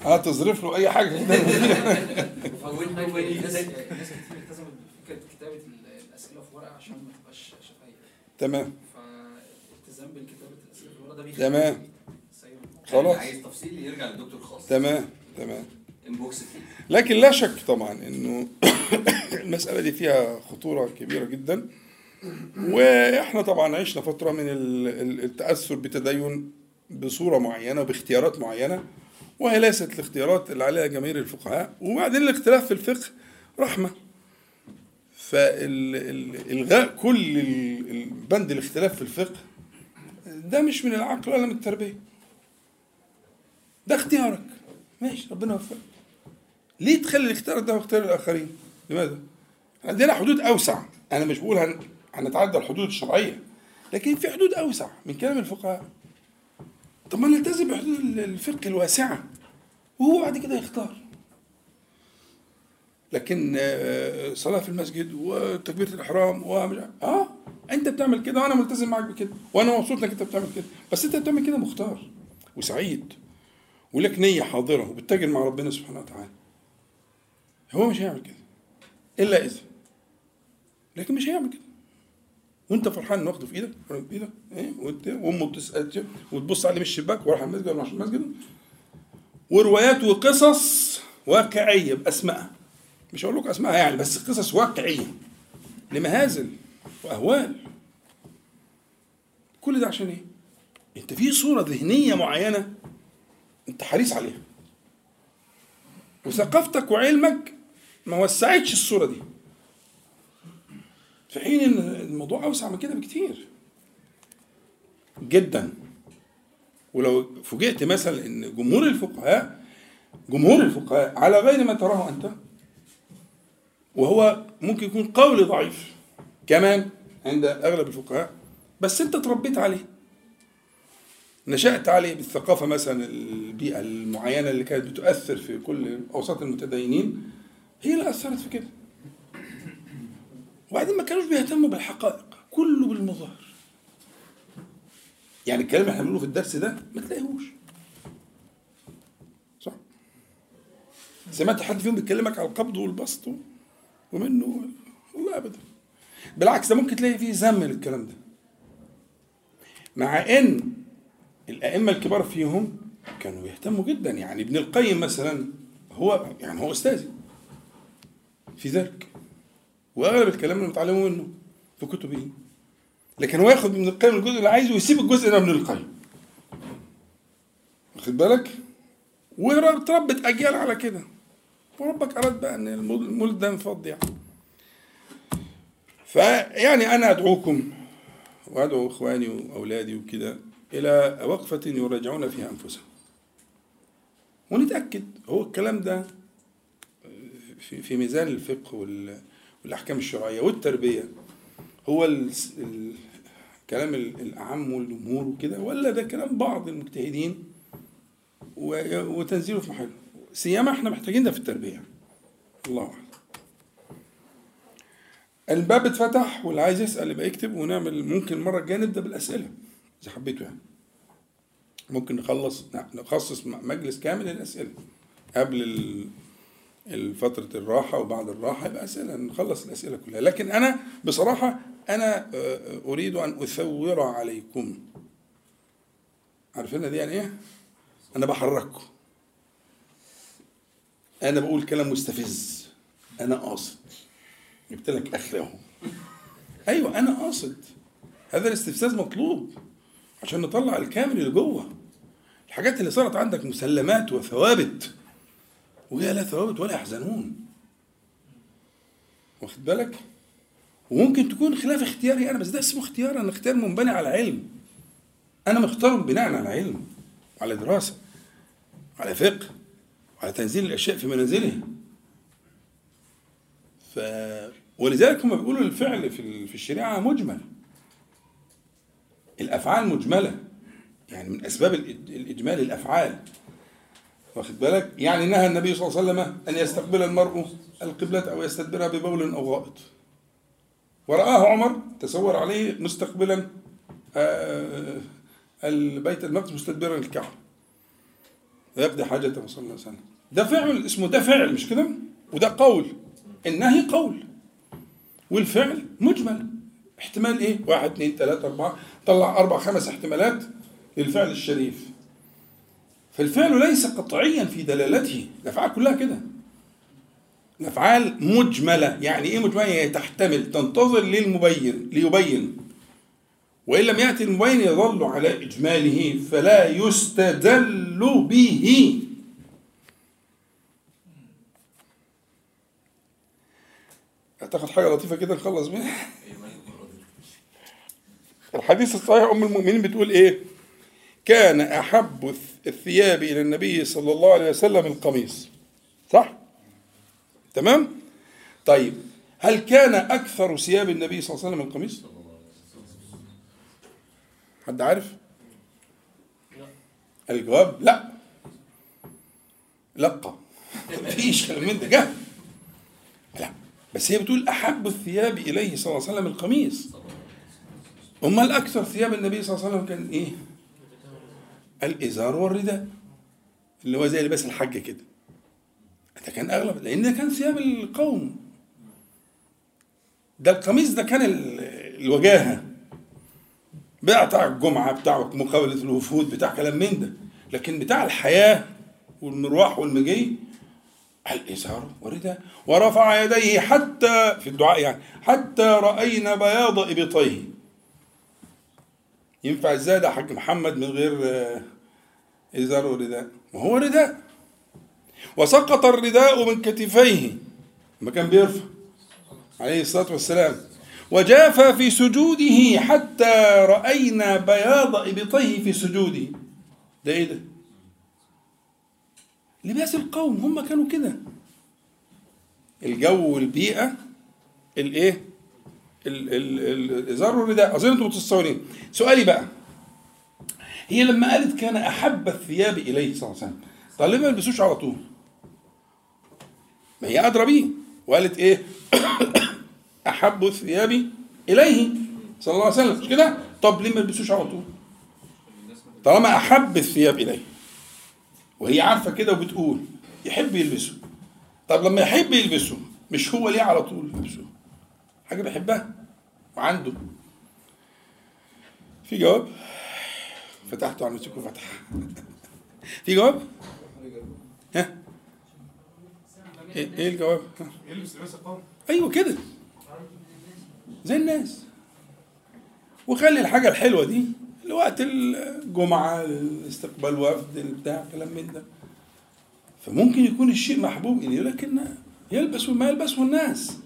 هتظرف له اي حاجه كده. فاول حاجه الناس كتير التزمت بفكره كتابه الاسئله في ورقه عشان ما تبقاش شفايف. تمام. فالالتزام بكتابه الاسئله في ورقه ده بيخلي. تمام. خلاص. عايز تفصيل يرجع للدكتور خاص. تمام تمام. انبوكس فيه. لكن لا شك طبعا انه المساله دي فيها خطوره كبيره جدا. واحنا طبعا عشنا فتره من التاثر بتدين بصوره معينه باختيارات معينه، وهي ليست الاختيارات اللي عليها جماهير الفقهاء. وبعدين الاختلاف في الفقه رحمه، فالغاء كل بند الاختلاف في الفقه ده مش من العقل ولا من التربيه، ده اختيارك ماشي ربنا يوفقك. ليه تخلي الاختيار ده واختيار الاخرين؟ لماذا؟ عندنا حدود اوسع. انا مش بقول هن... هنتعدى الحدود الشرعيه، لكن في حدود اوسع من كلام الفقهاء. طب ما نلتزم بحدود الفقه الواسعه وهو بعد كده يختار. لكن صلاه في المسجد وتكبيره الاحرام ومش اه انت بتعمل كده وانا ملتزم معاك بكده، وانا مبسوط انك انت بتعمل كده، بس انت بتعمل كده مختار وسعيد ولك نيه حاضره وبتتاجر مع ربنا سبحانه وتعالى. هو مش هيعمل كده الا اذا، لكن مش هيعمل كده. وانت فرحان واخده في ايدك بايدك ايه، وامه بتسال وتبص عليه من الشباك وراح المسجد ولا مش المسجد. وروايات وقصص واقعيه باسمائها، مش هقول لك اسمائها يعني، بس قصص واقعيه لمهازل واهوال. كل ده عشان ايه؟ انت في صوره ذهنيه معينه انت حريص عليها، وثقافتك وعلمك ما وسعتش الصوره دي، في حين ان الموضوع اوسع من كده بكتير جدا. ولو فوجئت مثلا ان جمهور الفقهاء جمهور الفقهاء على غير ما تراه انت، وهو ممكن يكون قول ضعيف كمان عند اغلب الفقهاء، بس انت تربيت عليه نشأت عليه بالثقافه مثلا البيئه المعينه اللي كانت بتؤثر في كل اوساط المتدينين، هي اللي اثرت في كده. وبعدين ما كانوش بيهتموا بالحقائق، كله بالمظاهر. يعني الكلام اللي احنا بنقوله في الدرس ده ما تلاقيهوش. صح؟ سمعت حد فيهم بيكلمك على القبض والبسط ومنه؟ والله ابدا. بالعكس ده ممكن تلاقي فيه ذم للكلام ده، مع ان الائمه الكبار فيهم كانوا يهتموا جدا. يعني ابن القيم مثلا هو يعني هو استاذي في ذلك، واغلب الكلام اللي متعلمه منه في كتبه، لكن هو ياخد من القيم الجزء اللي عايزه ويسيب الجزء ده من القيم، واخد بالك؟ وتربت اجيال على كده، وربك اراد بقى ان الملك ده ينفض يعني. فيعني انا ادعوكم وادعو اخواني واولادي وكده الى وقفه يراجعون فيها انفسهم، ونتاكد هو الكلام ده في ميزان الفقه والاحكام الشرعيه والتربيه هو الكلام الاعم والجمهور وكده، ولا ده كلام بعض المجتهدين وتنزيله في محله؟ سيما احنا محتاجين ده في التربيه. الله اعلم. الباب اتفتح، واللي عايز يسال يبقى يكتب، ونعمل ممكن المره الجايه نبدا بالاسئله اذا حبيتوا، يعني ممكن نخلص نخصص مجلس كامل للاسئله قبل فتره الراحه وبعد الراحه، يبقى اسئله نخلص الاسئله كلها. لكن انا بصراحه انا اريد ان اثور عليكم، عارفين دي يعني ايه؟ انا بحرككم، انا بقول كلام مستفز، انا قاصد، جبت لك اخر اهو. ايوه انا قاصد، هذا الاستفزاز مطلوب عشان نطلع الكامل اللي جوه، الحاجات اللي صارت عندك مسلمات وثوابت وهي لا ثوابت ولا يحزنون، واخد بالك؟ وممكن تكون خلاف اختياري انا، بس ده اسمه اختيار، انا اختيار منبني على علم، انا مختار بناء على علم وعلى دراسه وعلى فقه وعلى تنزيل الاشياء في منازلها. ف ولذلك هم بيقولوا الفعل في الشريعه مجمل، الافعال مجمله، يعني من اسباب الاجمال الافعال، واخد بالك؟ يعني نهى النبي صلى الله عليه وسلم ان يستقبل المرء القبلة او يستدبرها ببول او غائط، ورآه عمر تسور عليه مستقبلا البيت المقدس مستدبرا الكعبة ويقضي حاجته صلى الله عليه وسلم. ده فعل اسمه، ده فعل مش كده، وده قول، النهي قول والفعل مجمل، احتمال ايه؟ واحد اثنين ثلاثة أربعة، طلع أربع خمس احتمالات للفعل الشريف. فالفعل ليس قطعيا في دلالته، الأفعال كلها كده، الأفعال مجملة. يعني ايه مجملة؟ يعني تحتمل، تنتظر للمبين ليبين، وإن لم يأتي المبين يظل على إجماله فلا يستدل به. أعتقد حاجة لطيفة كده نخلص منها. الحديث الصحيح أم المؤمنين بتقول إيه؟ كان أحب الثياب إلى النبي صلى الله عليه وسلم القميص، صح؟ تمام؟ طيب هل كان أكثر ثياب النبي صلى الله عليه وسلم القميص؟ حد عارف؟ الجواب لا، لقى مفيش كلام من ده، جهل. لا بس هي بتقول أحب الثياب إليه صلى الله عليه وسلم القميص، أمال أكثر ثياب النبي صلى الله عليه وسلم كان إيه؟ الإزار والرداء، اللي هو زي لباس الحج كده، ده كان أغلب، لأن ده كان ثياب القوم. ده القميص ده كان الوجاهة بتاع الجمعة بتاع مقابلة الوفود بتاع كلام من ده، لكن بتاع الحياة والمروح والمجي الإزار والرداء. ورفع يديه حتى في الدعاء، يعني حتى رأينا بياض إبطيه. ينفع ازاي ده حاج محمد من غير ازار ورداء؟ ما هو رداء. وسقط الرداء من كتفيه ما كان بيرفع عليه الصلاة والسلام، وجاف في سجوده حتى رأينا بياض إبطيه في سجوده. ده ايه ده؟ لباس القوم، هم كانوا كده، الجو والبيئة الايه الازار والرداء. اظن انتم متصورين. سؤالي بقى، هي لما قالت كان احب الثياب اليه صلى الله عليه وسلم، طب ليه ما يلبسوش على طول؟ ما هي ادرى بيه، وقالت ايه؟ احب الثياب اليه صلى الله عليه وسلم، مش كده؟ طب ليه ما يلبسوش على طول طالما احب الثياب اليه وهي عارفه كده وبتقول يحب يلبسه؟ طب لما يحب يلبسه مش هو ليه على طول لبسه؟ حاجه بيحبها، عنده. في جواب؟ فتحته على المسكو فتح. في جواب؟ ها؟ ايه الجواب؟ ايوه كده زي الناس، وخلي الحاجه الحلوه دي لوقت الجمعه، استقبال وفد، بتاع كلام من ده. فممكن يكون الشيء محبوب اليه لكن يلبس ما يلبسه الناس.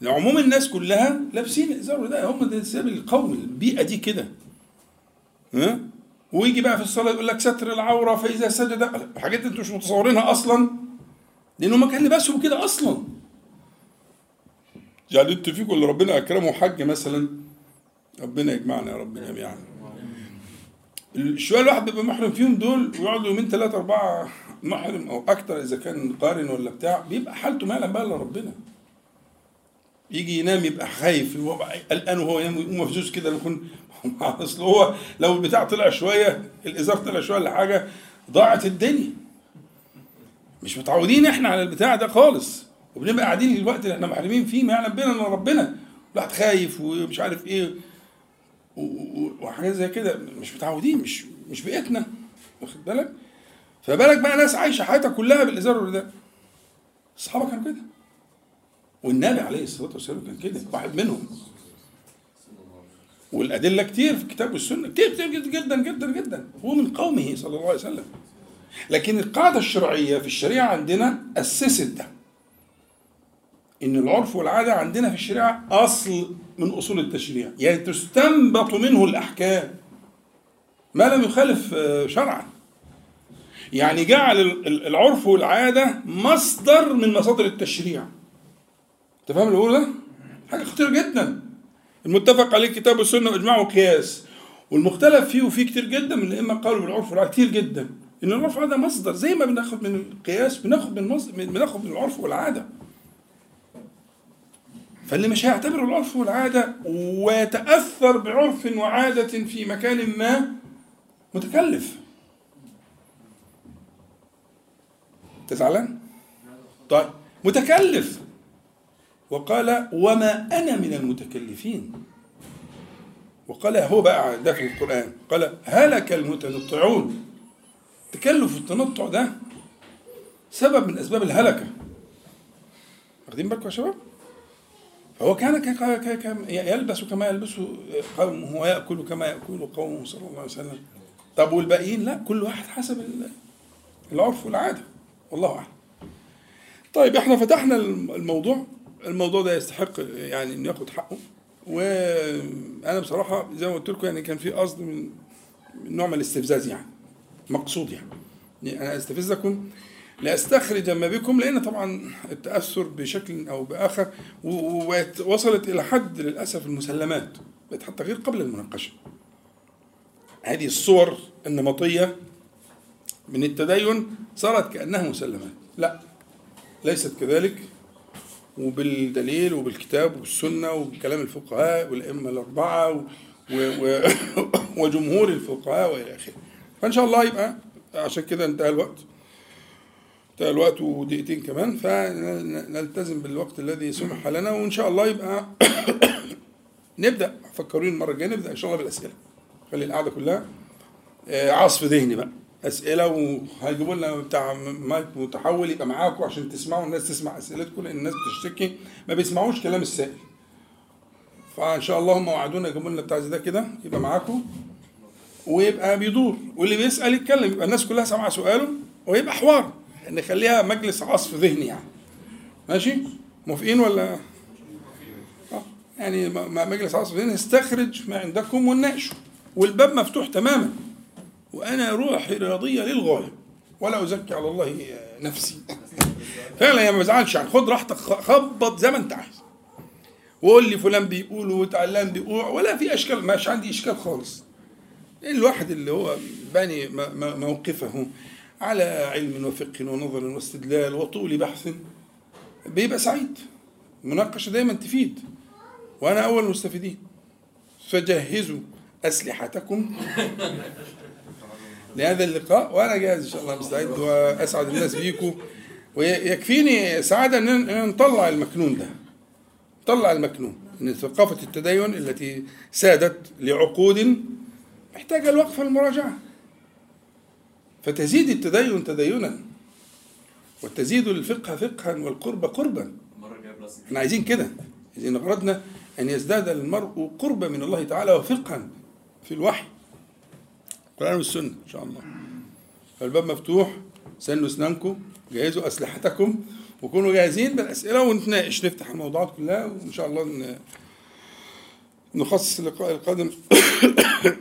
لعموم الناس كلها لابسين الازار ده، هم ده السبب القومي، البيئه دي كده. ها؟ ويجي بقى في الصلاه يقول لك ستر العوره فاذا سجد، الحاجات دي انتوا مش متصورينها اصلا، لانه ما كان لباسهم كده اصلا. جعلت فيكم اللي ربنا اكرمه حج مثلا، ربنا يجمعنا يا رب جميعا. الشويه الواحد بيبقى محرم فيهم دول، ويقعدوا يومين ثلاثه اربعه محرم او اكتر اذا كان قارن ولا بتاع، بيبقى حالته ما يعلم بقى الا ربنا. يجي ينام يبقى خايف، يبقى قلقان وهو ينام، ويقوم مفزوز كده. يكون اصل هو لو البتاع طلع شويه، الازار طلع شويه ولا حاجه، ضاعت الدنيا. مش متعودين احنا على البتاع ده خالص، وبنبقى قاعدين الوقت اللي احنا محرمين فيه ما يعلم بينا الا ربنا. الواحد خايف ومش عارف ايه وحاجات زي كده، مش متعودين، مش مش بيئتنا، واخد بالك؟ فبالك بقى ناس عايشه حياتها كلها بالازار والرداء. الصحابه كانوا كده، والنبي عليه الصلاه والسلام كان كده، واحد منهم. والادله كتير في الكتاب والسنه، كتير كتير جدا جدا جدا، هو من قومه صلى الله عليه وسلم. لكن القاعده الشرعيه في الشريعه عندنا اسست ده، ان العرف والعاده عندنا في الشريعه اصل من اصول التشريع، يعني تستنبط منه الاحكام ما لم يخالف شرعا. يعني جعل العرف والعاده مصدر من مصادر التشريع. انت فاهم اللي بقوله ده؟ حاجه خطيره جدا. المتفق عليه الكتاب والسنه واجماع وقياس، والمختلف فيه وفيه كتير جدا من الائمه قالوا بالعرف والعاده كتير جدا، ان العرف والعاده مصدر، زي ما بناخد من القياس بناخد من بناخد من العرف والعاده. فاللي مش هيعتبر العرف والعاده ويتاثر بعرف وعاده في مكان ما متكلف. انت زعلان؟ طيب متكلف، وقال وما انا من المتكلفين. وقال هو بقى داخل القران، قال هلك المتنطعون. تكلف التنطع ده سبب من اسباب الهلكه، واخدين بالكم يا شباب؟ فهو كان يلبس كما يلبسه قومه، ويأكل كما يأكل قومه صلى الله عليه وسلم. طب والباقيين؟ لا، كل واحد حسب العرف والعاده، والله اعلم. طيب احنا فتحنا الموضوع، الموضوع ده يستحق يعني انه ياخد حقه. وانا بصراحه زي ما قلت لكم يعني كان في قصد من نوع من الاستفزاز، يعني مقصود يعني انا استفزكم لاستخرج ما بكم، لان طبعا التاثر بشكل او باخر ووصلت الى حد للاسف المسلمات، بقت حتى غير قبل المناقشه. هذه الصور النمطيه من التدين صارت كانها مسلمات. لا، ليست كذلك، وبالدليل وبالكتاب وبالسنه وبكلام الفقهاء والائمه الاربعه و... و... وجمهور الفقهاء والى اخره. فان شاء الله يبقى عشان كده انتهى الوقت، انتهى الوقت ودقيقتين كمان، فنلتزم بالوقت الذي سمح لنا، وان شاء الله يبقى نبدا. فكروني المره الجايه نبدا ان شاء الله بالاسئله، خلي القعده كلها عصف ذهني بقى اسئله، وهيجيبوا لنا بتاع مايك متحول يبقى معاكم عشان تسمعوا، الناس تسمع اسئلتكم، لان الناس بتشتكي ما بيسمعوش كلام السائل. فان شاء الله هم وعدونا يجيبوا لنا بتاع زي ده كده يبقى معاكم، ويبقى بيدور واللي بيسال يتكلم، يبقى الناس كلها سامعه سؤاله، ويبقى حوار، نخليها مجلس عصف ذهني يعني. ماشي؟ موافقين ولا؟ اه يعني مجلس عصف ذهني، استخرج ما عندكم ونناقشه، والباب مفتوح تماما. وانا روحي رياضيه للغايه، ولا ازكي على الله نفسي. فعلا يا ما بزعلش يعني، خد راحتك، خبط زي ما انت عايز، وقول لي فلان بيقول وتعلان بيقوع، ولا في اشكال، مش عندي اشكال خالص. الواحد اللي هو باني موقفه على علم وفقه ونظر واستدلال وطول بحث بيبقى سعيد. المناقشه دايما تفيد، وانا اول المستفيدين. فجهزوا اسلحتكم لهذا اللقاء، وانا جاهز ان شاء الله، مستعد، واسعد الناس بيكم. ويكفيني سعاده ان نطلع المكنون ده، نطلع المكنون. أن ثقافة التدين التي سادت لعقود محتاجة الوقفة المراجعة، فتزيد التدين تدينا وتزيد الفقه فقها والقرب قربا. احنا عايزين كده، عايزين نغرضنا أن يزداد المرء قربا من الله تعالى وفقها في الوحي القرآن والسنة إن شاء الله. فالباب مفتوح، سنوا أسنانكم، جهزوا أسلحتكم، وكونوا جاهزين بالأسئلة ونتناقش، نفتح الموضوعات كلها، وإن شاء الله نخصص اللقاء القادم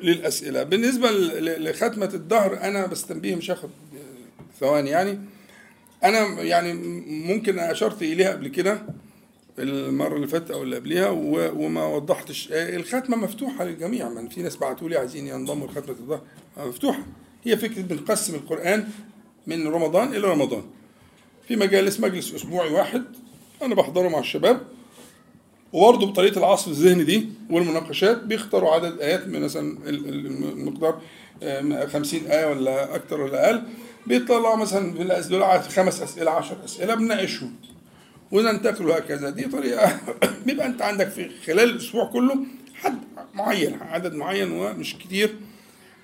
للأسئلة. بالنسبة لختمة الدهر أنا بستنبيه، مش هاخد ثواني يعني، أنا يعني ممكن أشرت إليها قبل كده المرة اللي فاتت أو اللي قبلها وما وضحتش. الختمة مفتوحة للجميع، من في ناس بعتوا لي عايزين ينضموا لختمة الدهر، مفتوحة. هي فكرة بنقسم القرآن من رمضان إلى رمضان في مجالس، مجلس أسبوعي واحد أنا بحضره مع الشباب، وبرضه بطريقة العصف الذهني دي والمناقشات بيختاروا عدد آيات، مثلا المقدار خمسين آية ولا أكتر ولا أقل، بيطلعوا مثلا في الأسئلة خمس أسئلة عشر أسئلة بنناقشهم وننتقل وهكذا. دي طريقة بيبقى أنت عندك في خلال الأسبوع كله حد معين، عدد معين ومش كتير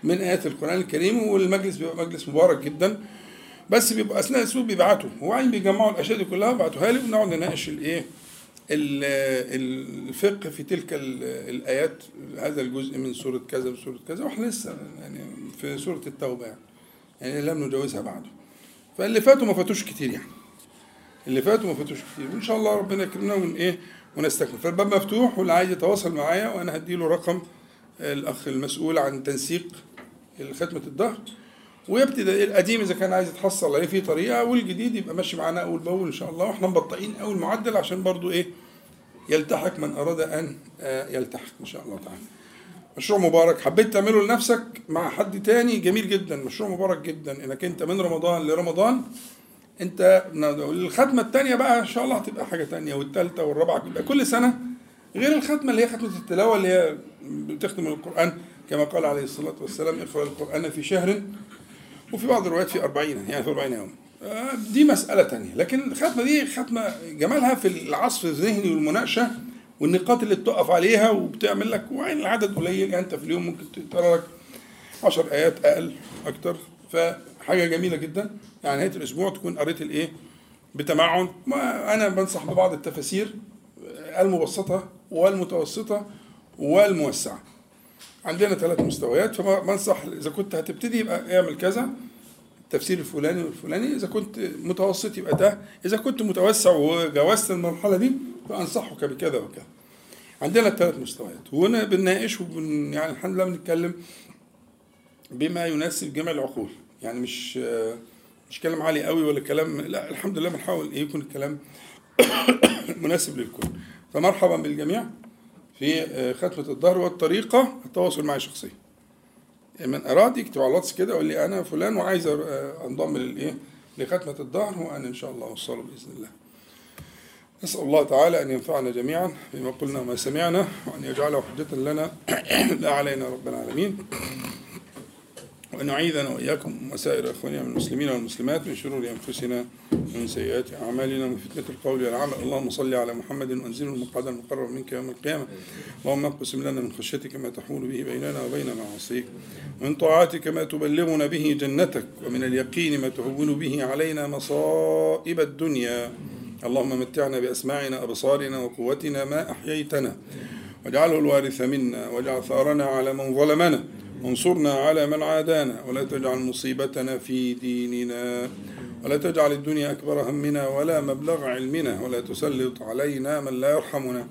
من آيات القرآن الكريم، والمجلس بيبقى مجلس مبارك جدا. بس بيبقى اثناء الاسبوع بيبعتوا، هو عايزين بيجمعوا الاشياء دي كلها وبعتوها لي، ونقعد نناقش الايه الفقه في تلك الايات، هذا الجزء من سوره كذا وسوره كذا، واحنا لسه يعني في سوره التوبه يعني, يعني لم نجاوزها بعده، فاللي فاتوا ما فاتوش كتير يعني، اللي فاتوا ما فاتوش كتير، وان شاء الله ربنا يكرمنا ون ايه ونستكمل. فالباب مفتوح، واللي عايز يتواصل معايا وانا هديله رقم الاخ المسؤول عن تنسيق ختمه الدهر، ويبتدي القديم اذا كان عايز يتحصل عليه في طريقه، والجديد يبقى ماشي معانا اول باول ان شاء الله، واحنا مبطئين اول معدل عشان برضو ايه يلتحق من اراد ان يلتحق ان شاء الله تعالى. مشروع مبارك حبيت تعمله لنفسك مع حد تاني جميل جدا، مشروع مبارك جدا انك انت من رمضان لرمضان انت الختمه الثانيه بقى ان شاء الله هتبقى حاجه ثانيه، والثالثه والرابعه يبقى كل سنه، غير الختمه اللي هي ختمه التلاوه اللي هي بتختم القران كما قال عليه الصلاه والسلام اقرأ القران في شهر، وفي بعض الروايات في أربعين يعني في أربعين يوم، دي مسألة تانية. لكن الختمة دي ختمة جمالها في العصف الذهني والمناقشة والنقاط اللي بتقف عليها وبتعمل لك، وعين العدد قليل يعني، أنت في اليوم ممكن تقرأ لك عشر آيات أقل أكتر، فحاجة جميلة جدا يعني نهاية الأسبوع تكون قريت الإيه بتمعن. ما أنا بنصح ببعض التفاسير المبسطة والمتوسطة والموسعة، عندنا ثلاث مستويات، فبنصح إذا كنت هتبتدي يبقى اعمل كذا التفسير الفلاني والفلاني، إذا كنت متوسط يبقى ده، إذا كنت متوسع وجاوزت المرحلة دي فأنصحك بكذا وكذا. عندنا الثلاث مستويات، وهنا بنناقش وبن يعني الحمد لله بنتكلم بما يناسب جميع العقول، يعني مش مش كلام عالي قوي ولا كلام، لا الحمد لله بنحاول يكون الكلام مناسب للكل. فمرحبا بالجميع في ختمة الدهر، والطريقة التواصل معي شخصيا، من أراد يكتب على الواتس كده يقول لي أنا فلان وعايز أنضم للإيه لختمة الدهر، وأنا إن شاء الله أوصله بإذن الله. نسأل الله تعالى أن ينفعنا جميعا بما قلنا وما سمعنا، وأن يجعله حجة لنا لا علينا رب العالمين، وأن نعيذنا وإياكم وسائر إخواننا من المسلمين والمسلمات من شرور أنفسنا ومن سيئات أعمالنا ومن فتنة القول والعمل. اللهم صل على محمد وأنزله المقعد المقرب منك يوم القيامة. اللهم اقسم لنا من خشيتك ما تحول به بيننا وبين معاصيك، ومن طاعتك ما تبلغنا به جنتك، ومن اليقين ما تهون به علينا مصائب الدنيا. اللهم متعنا بأسماعنا أبصارنا وقوتنا ما أحييتنا، واجعله الوارث منا، واجعل ثأرنا على من ظلمنا، وانصرنا على من عادانا، ولا تجعل مصيبتنا في ديننا، ولا تجعل الدنيا أكبر همنا ولا مبلغ علمنا، ولا تسلط علينا من لا يرحمنا.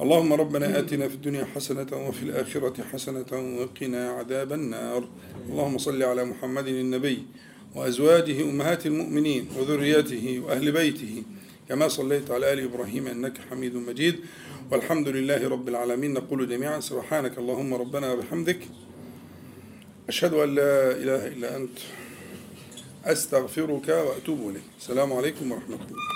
اللهم ربنا آتنا في الدنيا حسنة وفي الآخرة حسنة وقنا عذاب النار. اللهم صل على محمد النبي وأزواجه أمهات المؤمنين وذريته وأهل بيته كما صليت على آل إبراهيم إنك حميد مجيد. والحمد لله رب العالمين. نقول جميعا سبحانك اللهم ربنا وبحمدك، أشهد أن لا إله إلا أنت، أستغفرك وأتوب إليك. السلام عليكم ورحمة الله.